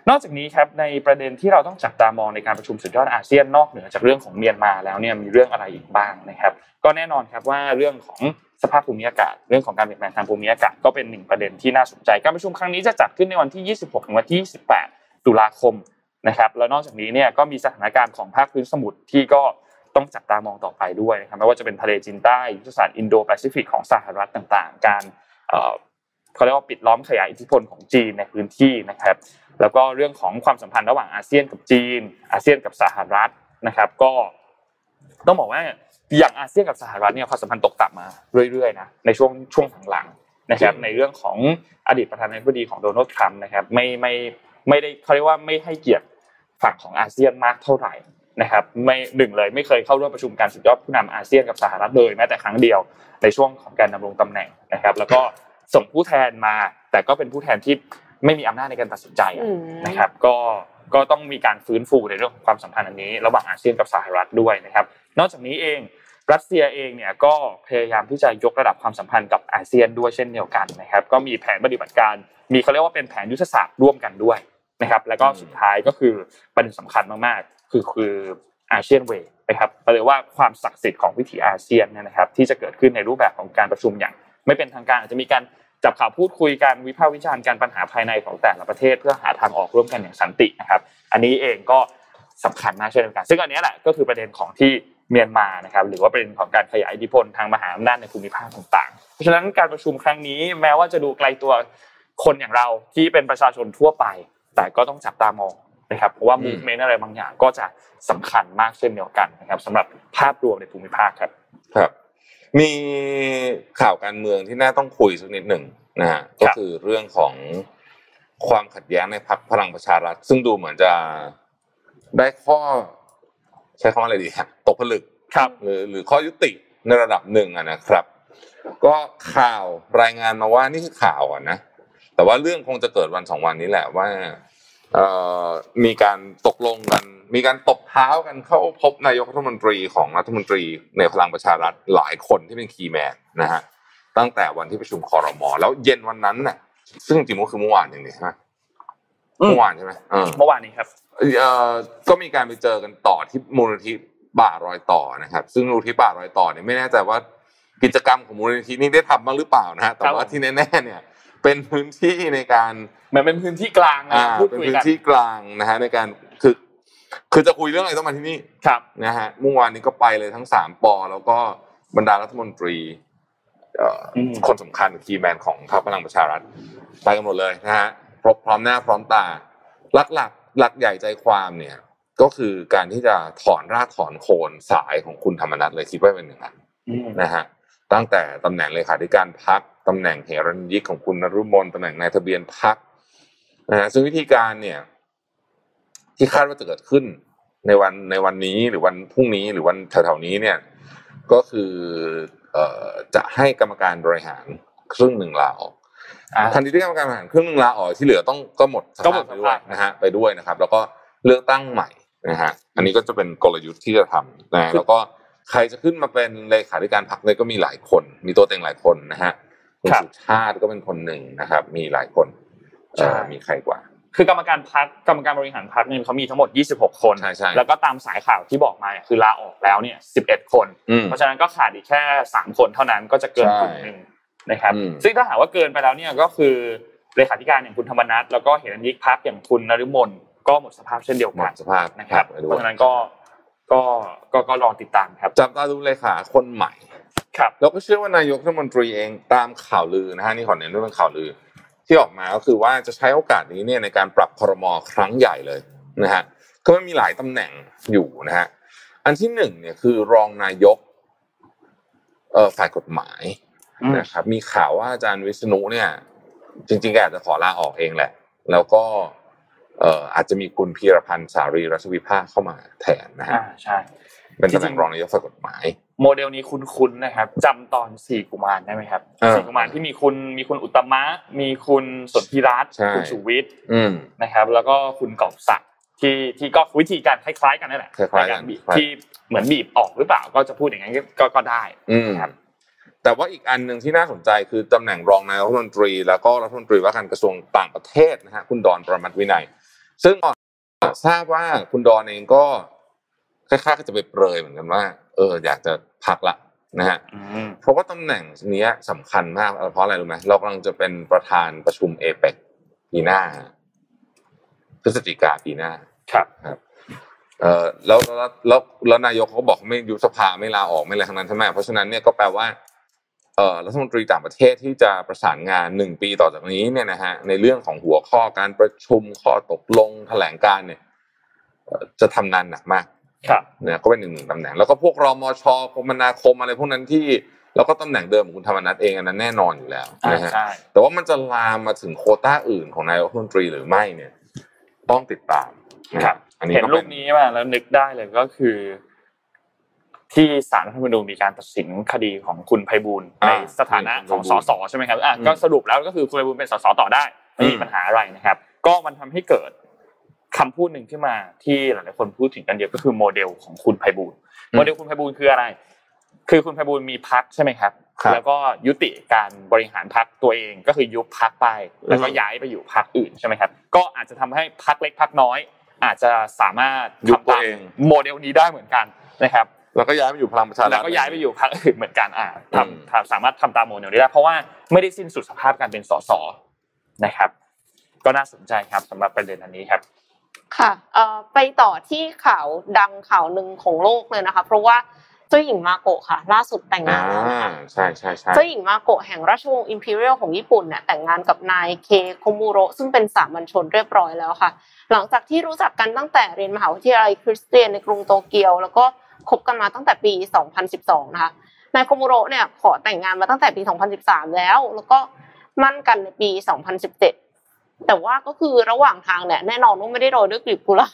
นอกจากนี้ครับในประเด็นที่เราต้องจับตามองในการประชุมสุดยอดอาเซียนนอกเหนือจากเรื่องของเมียนมาแล้วเนี่ยมีเรื่องอะไรอีกบ้างนะครับก็แน่นอนครับว่าเรื่องของสภาพภูมิอากาศเรื่องของการเปลี่ยนแปลงทางภูมิอากาศก็เป็นหนึ่งประเด็นที่น่าสนใจการประชุมครั้งนี้จะจัดขึ้นในวันที่ 26 ถึงวันที่ 28 ตุลาคมนะครับแล้วนอกจากนี้เนี่ยก็มีสถานการณ์ของภาคพื้นสมุทรที่ก็ต้องจับตามองต่อไปด้วยนะครับไม่ว่าจะเป็นทะเลจีนใต้ยุทธศาสตร์อินโดแปซิฟิกของสหรัฐต่างๆการเขาเรียกว่าปิดล้อมขยายอิทธิพลของจีนในพื้นที่นะครับแล้วก็เรื่องของความสัมพันธ์ระหว่างอาเซียนกับจีนอาเซียนกับสหรัฐนะครับก็ต้องบอกว่าอย่างอาเซียนกับสหรัฐเนี่ยความสัมพันธ์ตกต่ำมาเรื่อยๆนะในช่วงหลังๆนะครับในเรื่องของอดีตประธานาธิบดีของโดนัลด์ทรัมป์นะครับไม่ได้เขาเรียกว่าไม่ให้เกียรติฝั่งของอาเซียนมากเท่าไหร่นะครับไม่หนึ่งเลยไม่เคยเข้าร่วมประชุมการสุดยอดผู้นำอาเซียนกับสหรัฐเลยแม้แต่ครั้งเดียวในช่วงของการดำรงตำแหน่งนะครับแล้วก็ส่งผู้แทนมาแต่ก็เป็นผู้แทนที่ไม่มีอำนาจในการตัดสินใจนะครับก็ต้องมีการฟื้นฟูในเรื่องของความสัมพันธ์อันนี้ระหว่างอาเซียนกับสหรัฐด้วยนะครับนอกจากนี้เองรัสเซียเองเนี่ยก็พยายามที่จะยกระดับความสัมพันธ์กับอาเซียนด้วยเช่นเดียวกันนะครับก็มีแผนปฏิบัติการมีเขาเรียกว่าเป็นแผนยุทธศาสตร์ร่วมกันด้วยนะครับแล้วก็สุดท้ายก็คือประเด็นสำคัญมากๆคืออาเซียนเวย์นะครับแปลว่าความศักดิ์สิทธิ์ของวิถีอาเซียนนะครับที่จะเกิดขึ้นในรูปแบบของการประชุมอย่างไม่เป็นทางการอาจจะมีการจับข่าวพูดคุยการวิพากษ์วิจารณ์การปัญหาภายในของแต่ละประเทศเพื่อหาทางออกร่วมกันอย่างสันตินะครับอันนี้เองก็สำคัญมากเช่นกันซึ่งอันนี้แหละก็คือประเด็นของที่เมียนมานะครับหรือว่าประเด็นของการขยายอิทธิพลทางมหาอำนาจในภูมิภาคต่างๆเพราะฉะนั้นการประชุมครั้งนี้แม้ว่าจะดูไกลตัวคนอย่างเราที่เป็นประชาชนทั่วไปแต่ก็ต้องจับตามองนะครับเพราะว่ามูฟเมนต์อะไรบางอย่างก็จะสำคัญมากเช่นเดียวกันนะครับสำหรับภาพรวมในภูมิภาคครับครับมีข่าวการเมืองที่น่าต้องคุยสักนิดหนึ่งนะฮะก็คือเรื่องของความขัดแย้งในพรรคพลังประชารัฐซึ่งดูเหมือนจะได้ข้อใช้คำอะไรดีครับตกผลึกครับหรือข้อยุติในระดับหนึ่งนะครับก็ข่าวรายงานมาว่านี่คือข่าวนะแต่ว่าเรื่องคงจะเกิดวันสองวันนี้แหละว่ามีการตกลงกันมีการตบเท้ากันเข้าพบนายกรัฐมนตรีของรัฐมนตรีในพลังประชารัฐหลายคนที่เป็นคีย์แมนนะฮะตั้งแต่วันที่ประชุมครม.แล้วเย็นวันนั้นน่ะซึ่งจริงๆคือเมื่อวานอย่างนี้ฮะเมื่อวานใช่ไหมเมื่อวานนี้ครับก็มีการไปเจอกันต่อที่มูลนิธิบ่ารอยต่อนะครับซึ่งมูลนิธิบ่ารอยต่อเนี่ยไม่แน่ใจว่ากิจกรรมของมูลนิธินี้ได้ทำบ้างหรือเปล่านะฮะแต่ว่าที่แน่ๆเนี่ยเป็นพื้นที่ในการมันเป็นพื้นที่กลางนะพูดคุยกันเป็นพื้นที่กลางนะฮะในการคือจะคุยเรื่องอะไรต้องมาที่นี่ครับนะฮะเมื่อวานนี้ก็ไปเลยทั้ง3 ป.แล้วก็บรรดารัฐมนตรีคนสำคัญคีย์แมนของพรรคพลังประชารัฐไปกันหมดเลยนะฮะ พร้อมหน้าพร้อมตาหลักใหญ่ใจความเนี่ยก็คือการที่จะถอนรากถอนโคนสายของคุณธรรมนัสเลยคิดว่าเป็นอย่างนั้นนะฮะตั้งแต่ตำแหน่งเลขาธิการพรรคตำแหน่งเหรัญญิกของคุณนฤมลตำแหน่งนายทะเบียนพรรคนะฮะซึ่งวิธีการเนี่ยที่คาดว่าจะเกิดขึ้นในวันนี้หรือวันพรุ่งนี้หรือวันแถวๆนี้เนี่ยก็คือจะให้กรรมการบริหารครึ่งหนึ่งลาออกทันทีที่กรรมการบริหารครึ่งหนึ่งลาออกที่เหลือต้องก็หมดสภาพไปด้วยนะฮะไปด้วยนะครับแล้วก็เลือกตั้งใหม่นะฮะอันนี้ก็จะเป็นกลยุทธ์ที่จะทำนะแล้วก็ใครจะขึ้นมาเป็นเลขาธิการพรรคเนี่ยก็มีหลายคนมีตัวเต็งหลายคนนะฮะคุณสุชาติก็เป็นคนหนึ่งนะครับมีหลายคนมีใครกว่าคือกรรมการพรรคกรรมการบริหารพรรคเนี่ยเค้ามีทั้งหมด26คนแล้วก็ตามสายข่าวที่บอกมาเนี่ยคือลาออกแล้วเนี่ย11คนเพราะฉะนั้นก็ขาดอีกแค่3คนเท่านั้นก็จะเกินกึ่งนึงนะครับซึ่งถ้าหากว่าเกินไปแล้วเนี่ยก็คือเลขาธิการอย่างคุณธรรมนัสแล้วก็เหรัญญิกพรรคอย่างคุณนฤมลก็หมดสภาพเช่นเดียวกันสภาพนะครับเพราะฉะนั้นก็รอติดตามครับจับตาดูเลขาคนใหม่ครับแล้วก็เชื่อว่านายกรัฐมนตรีเองตามข่าวลือนะฮะนี่ขอเน้นด้วยเป็นข่าวลือที่ออกมาก็คือว่าจะใช้โอกาสนี้เนี่ยในการปรับครม.ครั้งใหญ่เลยนะฮะก็มันมีหลายตำแหน่งอยู่นะฮะอันที่หนึ่งเนี่ยคือรองนายกฝ่ายกฎหมายนะครับมีข่าวว่าอาจารย์วิษณุเนี่ยจริงๆแกอาจจะขอลาออกเองแหละแล้วก็อาจจะมีคุณพีรพันธ์สารีรัชวิภาเข้ามาแทนนะฮะใช่เป็นตำแหน่งรองนายกฝ่ายกฎหมายโมเดลนี้คุ้นๆนะครับจำตอน4กุมารได้ไหมครับ4กุมารที่มีคุณอุตตมะมีคุณสนธิรัตน์คุณสุวิทย์นะครับแล้วก็คุณกอบศักดิ์ที่ก็วิธีการคล้ายๆกันนั่นแหละการบีบที่เหมือนบีบออกหรือเปล่าก็จะพูดอย่างนั้นก็ได้นะครับแต่ว่าอีกอันนึงที่น่าสนใจคือตำแหน่งรองนายกรัฐมนตรีแล้วก็รัฐมนตรีว่าการกระทรวงต่างประเทศนะฮะคุณดอนประมัติวินัยซึ่งทราบว่าคุณดอนเองก็คล้ายๆก็จะไปเปรยเหมือนกันว่าอยากจะพักละนะฮะเพราะว่าตำแหน่งนี้สำคัญมากเพราะอะไรรู้ไหมเรากำลังจะเป็นประธานประชุมเอเปกปีหน้าพฤศจิกาปีหน้าครับแล้วนายกเขาบอกไม่ยุบสภาไม่ลาออกไม่อะไรทั้งนั้นใช่ไหมเพราะฉะนั้นเนี่ยก็แปลว่ารัฐมนตรีต่างประเทศที่จะประสานงาน1ปีต่อจากนี้เนี่ยนะฮะในเรื่องของหัวข้อการประชุมข้อตกลงแถลงการเนี่ยจะทำนานหนักมากเนี่ยก็เป็นหนึ่งตำแหน่งแล้วก็พวกรมชคมนาคมอะไรพวกนั้นที่แล้วก็ตำแหน่งเดิมของคุณธรรมนัสเองอันนั้นแน่นอนอยู่แล้วนะฮะแต่ว่ามันจะลามมาถึงโควต้าอื่นของนายกรัฐมนตรีหรือไม่เนี่ยต้องติดตามนะครับเห็นรูปนี้มาแล้วนึกได้เลยก็คือที่ศาลรัฐธรรมนูญมีการตัดสินคดีของคุณไพบูลย์ในสถานะของสสใช่มั้ยครับก็สรุปแล้วก็คือคุณไพบูลย์เป็นสสต่อได้ไม่มีปัญหาอะไรนะครับก็มันทำให้เกิดคำพูดนึงขึ้นมาที่หลายๆคนพูดถึงกันเยอะก็คือโมเดลของคุณไพบูลย์โมเดลคุณไพบูลย์คืออะไรคือคุณไพบูลย์มีพรรคใช่มั้ยครับแล้วก็ยุติการบริหารพรรคตัวเองก็คือยุบพรรคไปแล้วก็ย้ายไปอยู่พรรคอื่นใช่มั้ยครับก็อาจจะทำให้พรรคเล็กพรรคน้อยอาจจะสามารถทำตามโมเดลนี้ได้เหมือนกันนะครับแล้วก็ย้ายไปอยู่พลังประชารัฐแล้วก็ย้ายไปอยู่พรรคอื่นเหมือนกันสามารถทำตามโมเดลนี้ได้เพราะว่าไม่ได้สิ้นสุดสภาพการเป็นสสนะครับก็น่าสนใจครับสำหรับประเด็นอันนี้ครับค่ะไปต่อที่ข่าวดังข่าวนึงของโลกเลยนะคะเพราะว่าเจ้าหญิงมาโกะค่ะล่าสุดแต่งงานแล้วใช่ๆๆเจ้าหญิงมาโกะแห่งราชวงศ์อิมพีเรียลของญี่ปุ่นเนี่ยแต่งงานกับนายเคโคมุโระซึ่งเป็นสามัญชนเรียบร้อยแล้วค่ะหลังจากที่รู้จักกันตั้งแต่เรียนมหาวิทยาลัยคริสเตียนในกรุงโตเกียวแล้วก็คบกันมาตั้งแต่ปี2012นะคะนายโคมุโระเนี่ยขอแต่งงานมาตั้งแต่ปี2013แล้วก็มั่นกันในปี2017แต่ว่าก็คือระหว่างทางเนี่ยแน่นอนว่าไม่ได้โรยด้วยกลีบกุหลาบ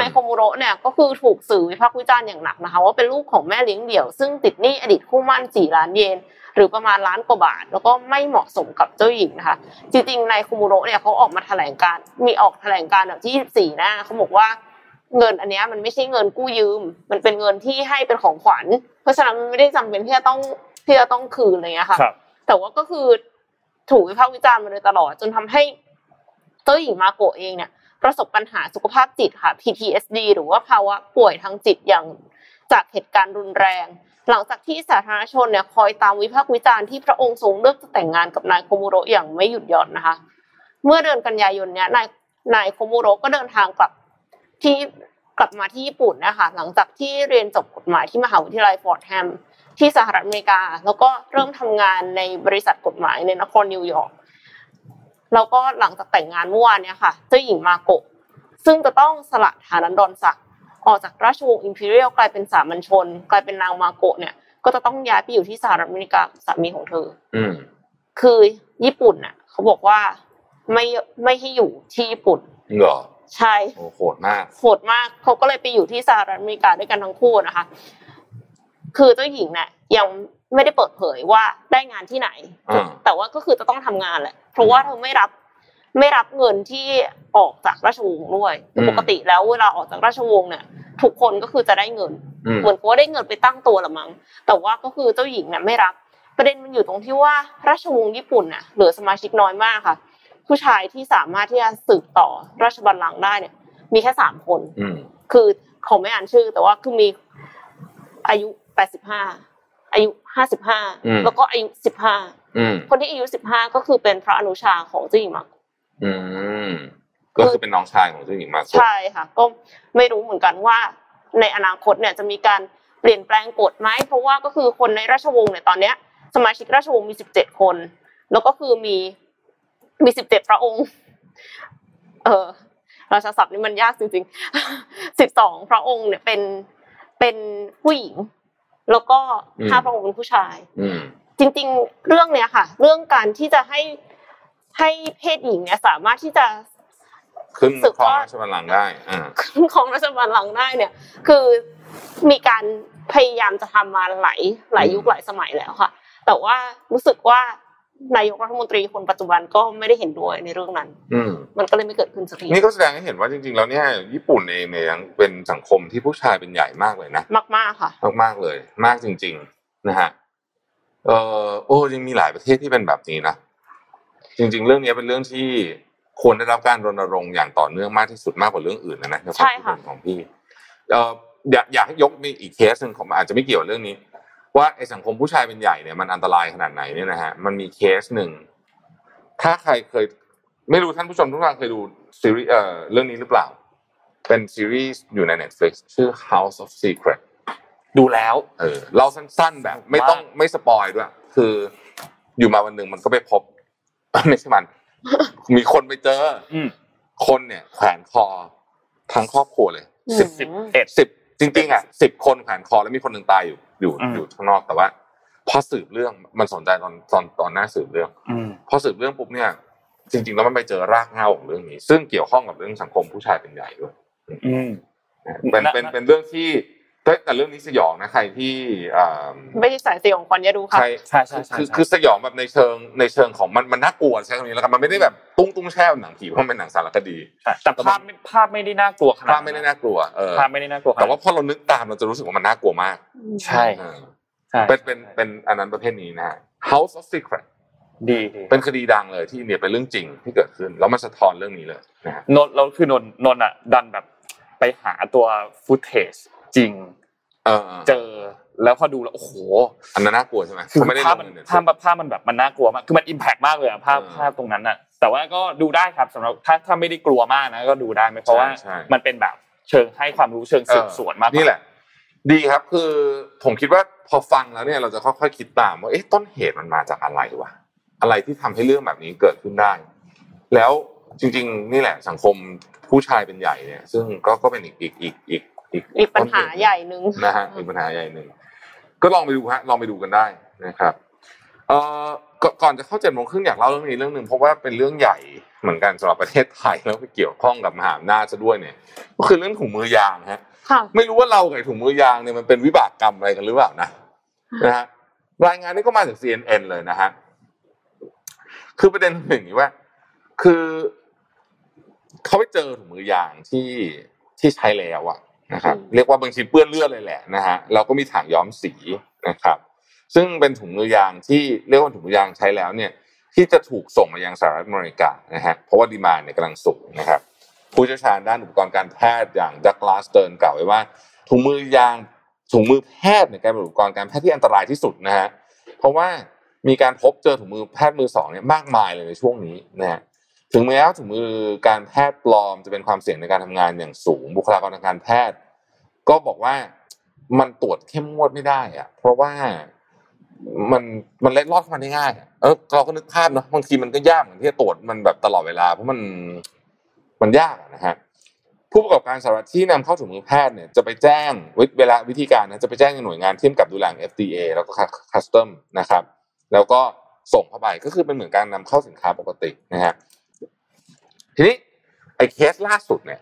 นายโคมุโระเนี่ยก็คือถูกสื่อวิพากษ์วิจารณ์อย่างหนักนะคะว่าเป็นลูกของแม่เลี้ยงเดี่ยวซึ่งติดหนี้อดีตคู่หมั้น4ล้านเยนหรือประมาณล้านกว่าบาทแล้วก็ไม่เหมาะสมกับเจ้าหญิงนะคะจริงๆนายโคมุโระเนี่ยเค้าออกมาแถลงการมีออกแถลงการแบบที่24หน้าเค้าบอกว่าเงินอันเนี้ยมันไม่ใช่เงินกู้ยืมมันเป็นเงินที่ให้เป็นของขวัญเพราะฉะนั้นมันไม่ได้จำเป็นที่จะต้องคืนอะไรเงี้ยค่ะแต่ว่าก็คือถูกวิพากษ์วิจารณ์มาโดยตลอดจนทำให้เจ้าหญิงมาโกะเองเนี่ยประสบปัญหาสุขภาพจิตค่ะ PTSD หรือว่าภาวะป่วยทางจิตอย่างจากเหตุการณ์รุนแรงหลังจากที่สาธารณชนเนี่ยคอยตามวิพากษ์วิจารณ์ที่พระองค์ทรงเลือกจะแต่งงานกับนายโคมุโระอย่างไม่หยุดหย่อนนะคะเมื่อเดือนกันยายนเนี้ยนายโคมุโระก็เดินทางกลับมาที่ญี่ปุ่นนะคะหลังจากที่เรียนจบกฎหมายที่มหาวิทยาลัยฟอร์ดแฮมที่สหรัฐอเมริกาแล้วก็เริ่มทำงานในบริษัทกฎหมายในนครนิวยอร์ก แล้วก็หลังจากแต่งงานเมื่อวานเนี่ยค่ะเจ้าหญิงมาโกะซึ่งจะต้องสละฐานะดอนศักดิ์ออกจากราชวงศ์อิมพีเรียลกลายเป็นสามัญชนกลายเป็นนางมาโกะเนี่ยก็จะต้องย้ายไปอยู่ที่สหรัฐอเมริกาสามีของเธอคือญี่ปุ่นน่ะเขาบอกว่าไม่ให้อยู่ที่ญี่ปุ่นเหรอใช่โหดมากโหดมากเขาก็เลยไปอยู่ที่สหรัฐอเมริกาด้วยกันทั้งคู่นะคะคือเจ้าหญิงเนี่ยยังไม่ได้เปิดเผยว่าได้งานที่ไหนแต่ว่าก็คือจะต้องทำงานแหละเพราะว่าเธอไม่รับเงินที่ออกจากราชวงศ์ด้วยปกติแล้วเวลาออกจากราชวงศ์เนี่ยทุกคนก็คือจะได้เงินเหมือนกับว่าได้เงินไปตั้งตัวละมั้งแต่ว่าก็คือเจ้าหญิงเนี่ยไม่รับประเด็นมันอยู่ตรงที่ว่าราชวงศ์ญี่ปุ่นน่ะเหลือสมาชิกน้อยมากค่ะผู้ชายที่สามารถที่จะสืบต่อราชบัลลังก์ได้เนี่ยมีแค่3คนคือเขาไม่อ่านชื่อแต่ว่าคือมีอายุ85อายุ55แล้วก็อายุ15คนที่อายุ15ก็คือเป็นพระอนุชาของเจ้าหญิงมาโกะก็คือเป็นน้องชายของเจ้าหญิงมาโกะใช่ค่ะก็ไม่รู้เหมือนกันว่าในอนาคตเนี่ยจะมีการเปลี่ยนแปลงกฎไหมเพราะว่าก็คือคนในราชวงศ์เนี่ยตอนเนี้ยสมาชิกราชวงศ์มี17คนแล้วก็คือมี17พระองค์ราชาศัพท์นี่มันยากจริงๆ12พระองค์เนี่ยเป็นผู้หญิงแล้วก็5พระองค์เป็นผู้ชายจริงๆเรื่องเนี้ยค่ะเรื่องการที่จะให้เพศหญิงเนี่ยสามารถที่จะขึ้นครองราชบัลลังก์ได้ขึ้นครองราชบัลลังก์ได้เนี่ยคือมีการพยายามจะทำมาหลายยุคหลายสมัยแล้วค่ะแต่ว่ารู้สึกว่านายกรัฐมนตรีคนปัจจุบันก็ไม่ได้เห็นด้วยในเรื่องนั้นมันก็เลยไม่เกิดขึ้นสักทีนี่ก็แสดงให้เห็นว่าจริงๆแล้วเนี่ยญี่ปุ่นเองเนี่ยยังเป็นสังคมที่ผู้ชายเป็นใหญ่มากเลยนะมากๆค่ะมากๆเลยมากจริงๆนะฮะยังมีหลายประเทศที่เป็นแบบนี้นะจริงๆเรื่องนี้เป็นเรื่องที่ควรได้รับการรณรงค์อย่างต่อเนื่องมากที่สุดมากกว่าเรื่องอื่นนะใช่ค่ะของพี่อยากให้ยกมีอีกเคสนึงของอาจจะไม่เกี่ยวเรื่องนี้ว่าไอ้สังคมผู้ชายเป็นใหญ่เนี่ยมันอันตรายขนาดไหนเนี่ยนะฮะมันมีเคสหนึ่งถ้าใครเคยไม่รู้ท่านผู้ชมทุกท่านเคยดูซีรีส์เรื่องนี้หรือเปล่าเป็นซีรีส์อยู่ใน Netflix ชื่อ House of Secret ดูแล้วเราสั้นๆแบบไม่ต้องไม่สปอยด้วยคืออยู่มาวันหนึ่งมันก็ไปพบไม่ใช่มันมีคนไปเจอคนเนี่ยแขวนคอทั้งครอบครัวเลย11จริงๆอ่ะ10คนแขวนคอแล้วมีคนนึงตายอยู่ข้างนอกแต่ว่าพอสืบเรื่องมันสนใจตอนหน้าสืบเรื่องพอสืบเรื่องปุ๊บเนี่ยจริงๆแล้วมันไปเจอรากเหง้าของเรื่องนี้ซึ่งเกี่ยวข้องกับเรื่องสังคมผู้ชายเป็นใหญ่ด้วยเป็นเรื่องที่แต่เรื่องนี้สยองนะใครที่ไม่ใช่สายสยองขวัญอย่าดูค่ะใช่คือสยองแบบในเชิงของมันน่ากลัวใช่คำนี้แล้วกันมันไม่ได้แบบตุ้งแช่หนังผีเพราะเป็นหนังสารคดีแต่ภาพไม่ได้น่ากลัวขนาดภาพไม่ได้น่ากลัวภาพไม่ได้น่ากลัวแต่ว่าพอเรานึกตามเราจะรู้สึกว่ามันน่ากลัวมากใช่เป็นอันนั้นประเภทนี้นะฮะ House of Secret ดีเป็นคดีดังเลยที่เนี่ยเป็นเรื่องจริงที่เกิดขึ้นแล้วมันสะท้อนเรื่องนี้เลยนะฮะนนท์อ่ะดันแบบไปหาตัวฟุตเทจจริงเจอแล้วพอดูแล้วโอ้โหอันนั้นน่ากลัวใช่ไหมคือภาพมันแบบมันน่ากลัวมากคือมันอิมแพกมากเลยอะภาพตรงนั้นอะแต่ว่าก็ดูได้ครับสำหรับถ้าไม่ได้กลัวมากนะก็ดูได้เพราะว่ามันเป็นแบบเชิงให้ความรู้เชิงสืบสวนมากนี่แหละดีครับคือผมคิดว่าพอฟังแล้วเนี่ยเราจะค่อยๆคิดตามว่าเอ๊ะต้นเหตุมันมาจากอะไรวะอะไรที่ทำให้เรื่องแบบนี้เกิดขึ้นได้แล้วจริงๆนี่แหละสังคมผู้ชายเป็นใหญ่เนี่ยซึ่งก็เป็นอีกปัญหาใหญ่นึงนะฮะอีกปัญหาใหญ่นึงก็ลองไปดูกันได้นะครับก่อนจะเข้า7 โมงครึ่งอยากเล่าเรื่องนี้เรื่องนึงเพราะว่าเป็นเรื่องใหญ่เหมือนกันสำหรับประเทศไทยแล้วก็เกี่ยวข้องกับมหาอำนาจซะด้วยเนี่ยก็คือเรื่องถุงมือยางฮะไม่รู้ว่าเรากับถุงมือยางเนี่ยมันเป็นวิบากกรรมอะไรกันหรือเปล่านะฮะรายงานนี้ก็มาจาก CNN เลยนะฮะคือประเด็นอย่างนี้ว่าคือเขาไปเจอถุงมือยางที่ใช้แล้วอะนะครับเรียกว่าบางทีเปื้อนเลือดเลยแหละนะฮะเราก็มีถังย้อมสีนะครับซึ่งเป็นถุงมือยางที่เรียกว่าถุงมือยางใช้แล้วเนี่ยที่จะถูกส่งมายังสหรัฐอเมริกานะฮะเพราะว่าดีมานด์เนี่ยกำลังสูงนะครับผู้เชี่ยวชาญด้านอุปกรณ์การแพทย์อย่างดักลาสเติร์นกล่าวไว้ว่าถุงมือแพทย์เนี่ยกลายเป็นอุปกรณ์การแพทย์ที่อันตรายที่สุดนะฮะเพราะว่ามีการพบเจอถุงมือแพทย์มือ2เนี่ยมากมายเลยในช่วงนี้นะฮะถึงแม้ว่าถุงมือการแพทย์ปลอมจะเป็นความเสี่ยงในการทำงานอย่างสูงบุคลากรทางการแพทย์ก็บอกว่ามันตรวจเข้มงวดไม่ได้อะเพราะว่า มันเล็ดลอดเข้ามาได้ง่ายเราก็นึกภาพเนาะบางทีมันก็ยากเหมือนที่จะตรวจมันแบบตลอดเวลาเพราะมันยากนะฮะผู้ประกอบการสหรัฐที่นำเข้าถุงมือแพทย์เนี่ยจะไปแจ้งเวลาวิธีการนะจะไปแจ้งหน่วยงานที่เกี่ยวกับดูแล FDA แล้วก็ Custom นะครับแล้วก็ส่งเข้าไปก็คือเป็นเหมือนการนำเข้าสินค้าปกตินะฮะทีนี้ไอ้เคสล่าสุดเนี่ย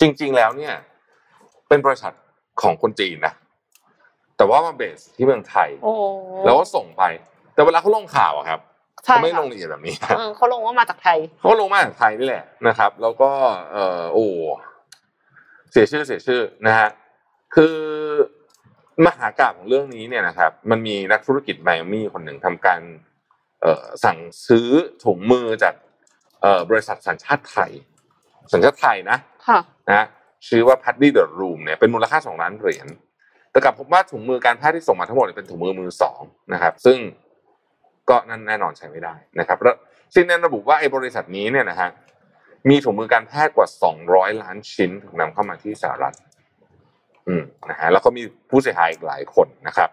จริงๆแล้วเนี่ยเป็นบริษัทของคนจีนนะแต่ว่ามาเบสที่เมืองไทยแล้วก็ส่งไปแต่เวลาเขาลงข่าวครับเขาไม่ลงละเอียดแบบนี้เขาลงว่ามาจากไทยเขาลงมาจากไทยนี่แหละนะครับแล้วก็โอ้เสียชื่อนะฮะคือมหากาพย์ของเรื่องนี้เนี่ยนะครับมันมีนักธุรกิจไมอามี่คนหนึ่งทำการสั่งซื้อถุงมือจากบริษัทสัญชาติไทยนะนะชื่อว่าพัดดี้เดอะรูมเนี่ยเป็นมูลค่า$2 ล้านแต่กลับพบว่าถุงมือการแพทย์ที่ส่งมาทั้งหมดเป็นถุงมือมือสองนะครับซึ่งก็นั่นแน่นอนใช้ไม่ได้นะครับแล้วCNNระบุว่าไอ้บริษัทนี้เนี่ยนะฮะมีถุงมือการแพทย์กว่า200 ล้านชิ้นถูกนำเข้ามาที่สหรัฐนะฮะแล้วก็มีผู้เสียหายอีกหลายคนนะครับ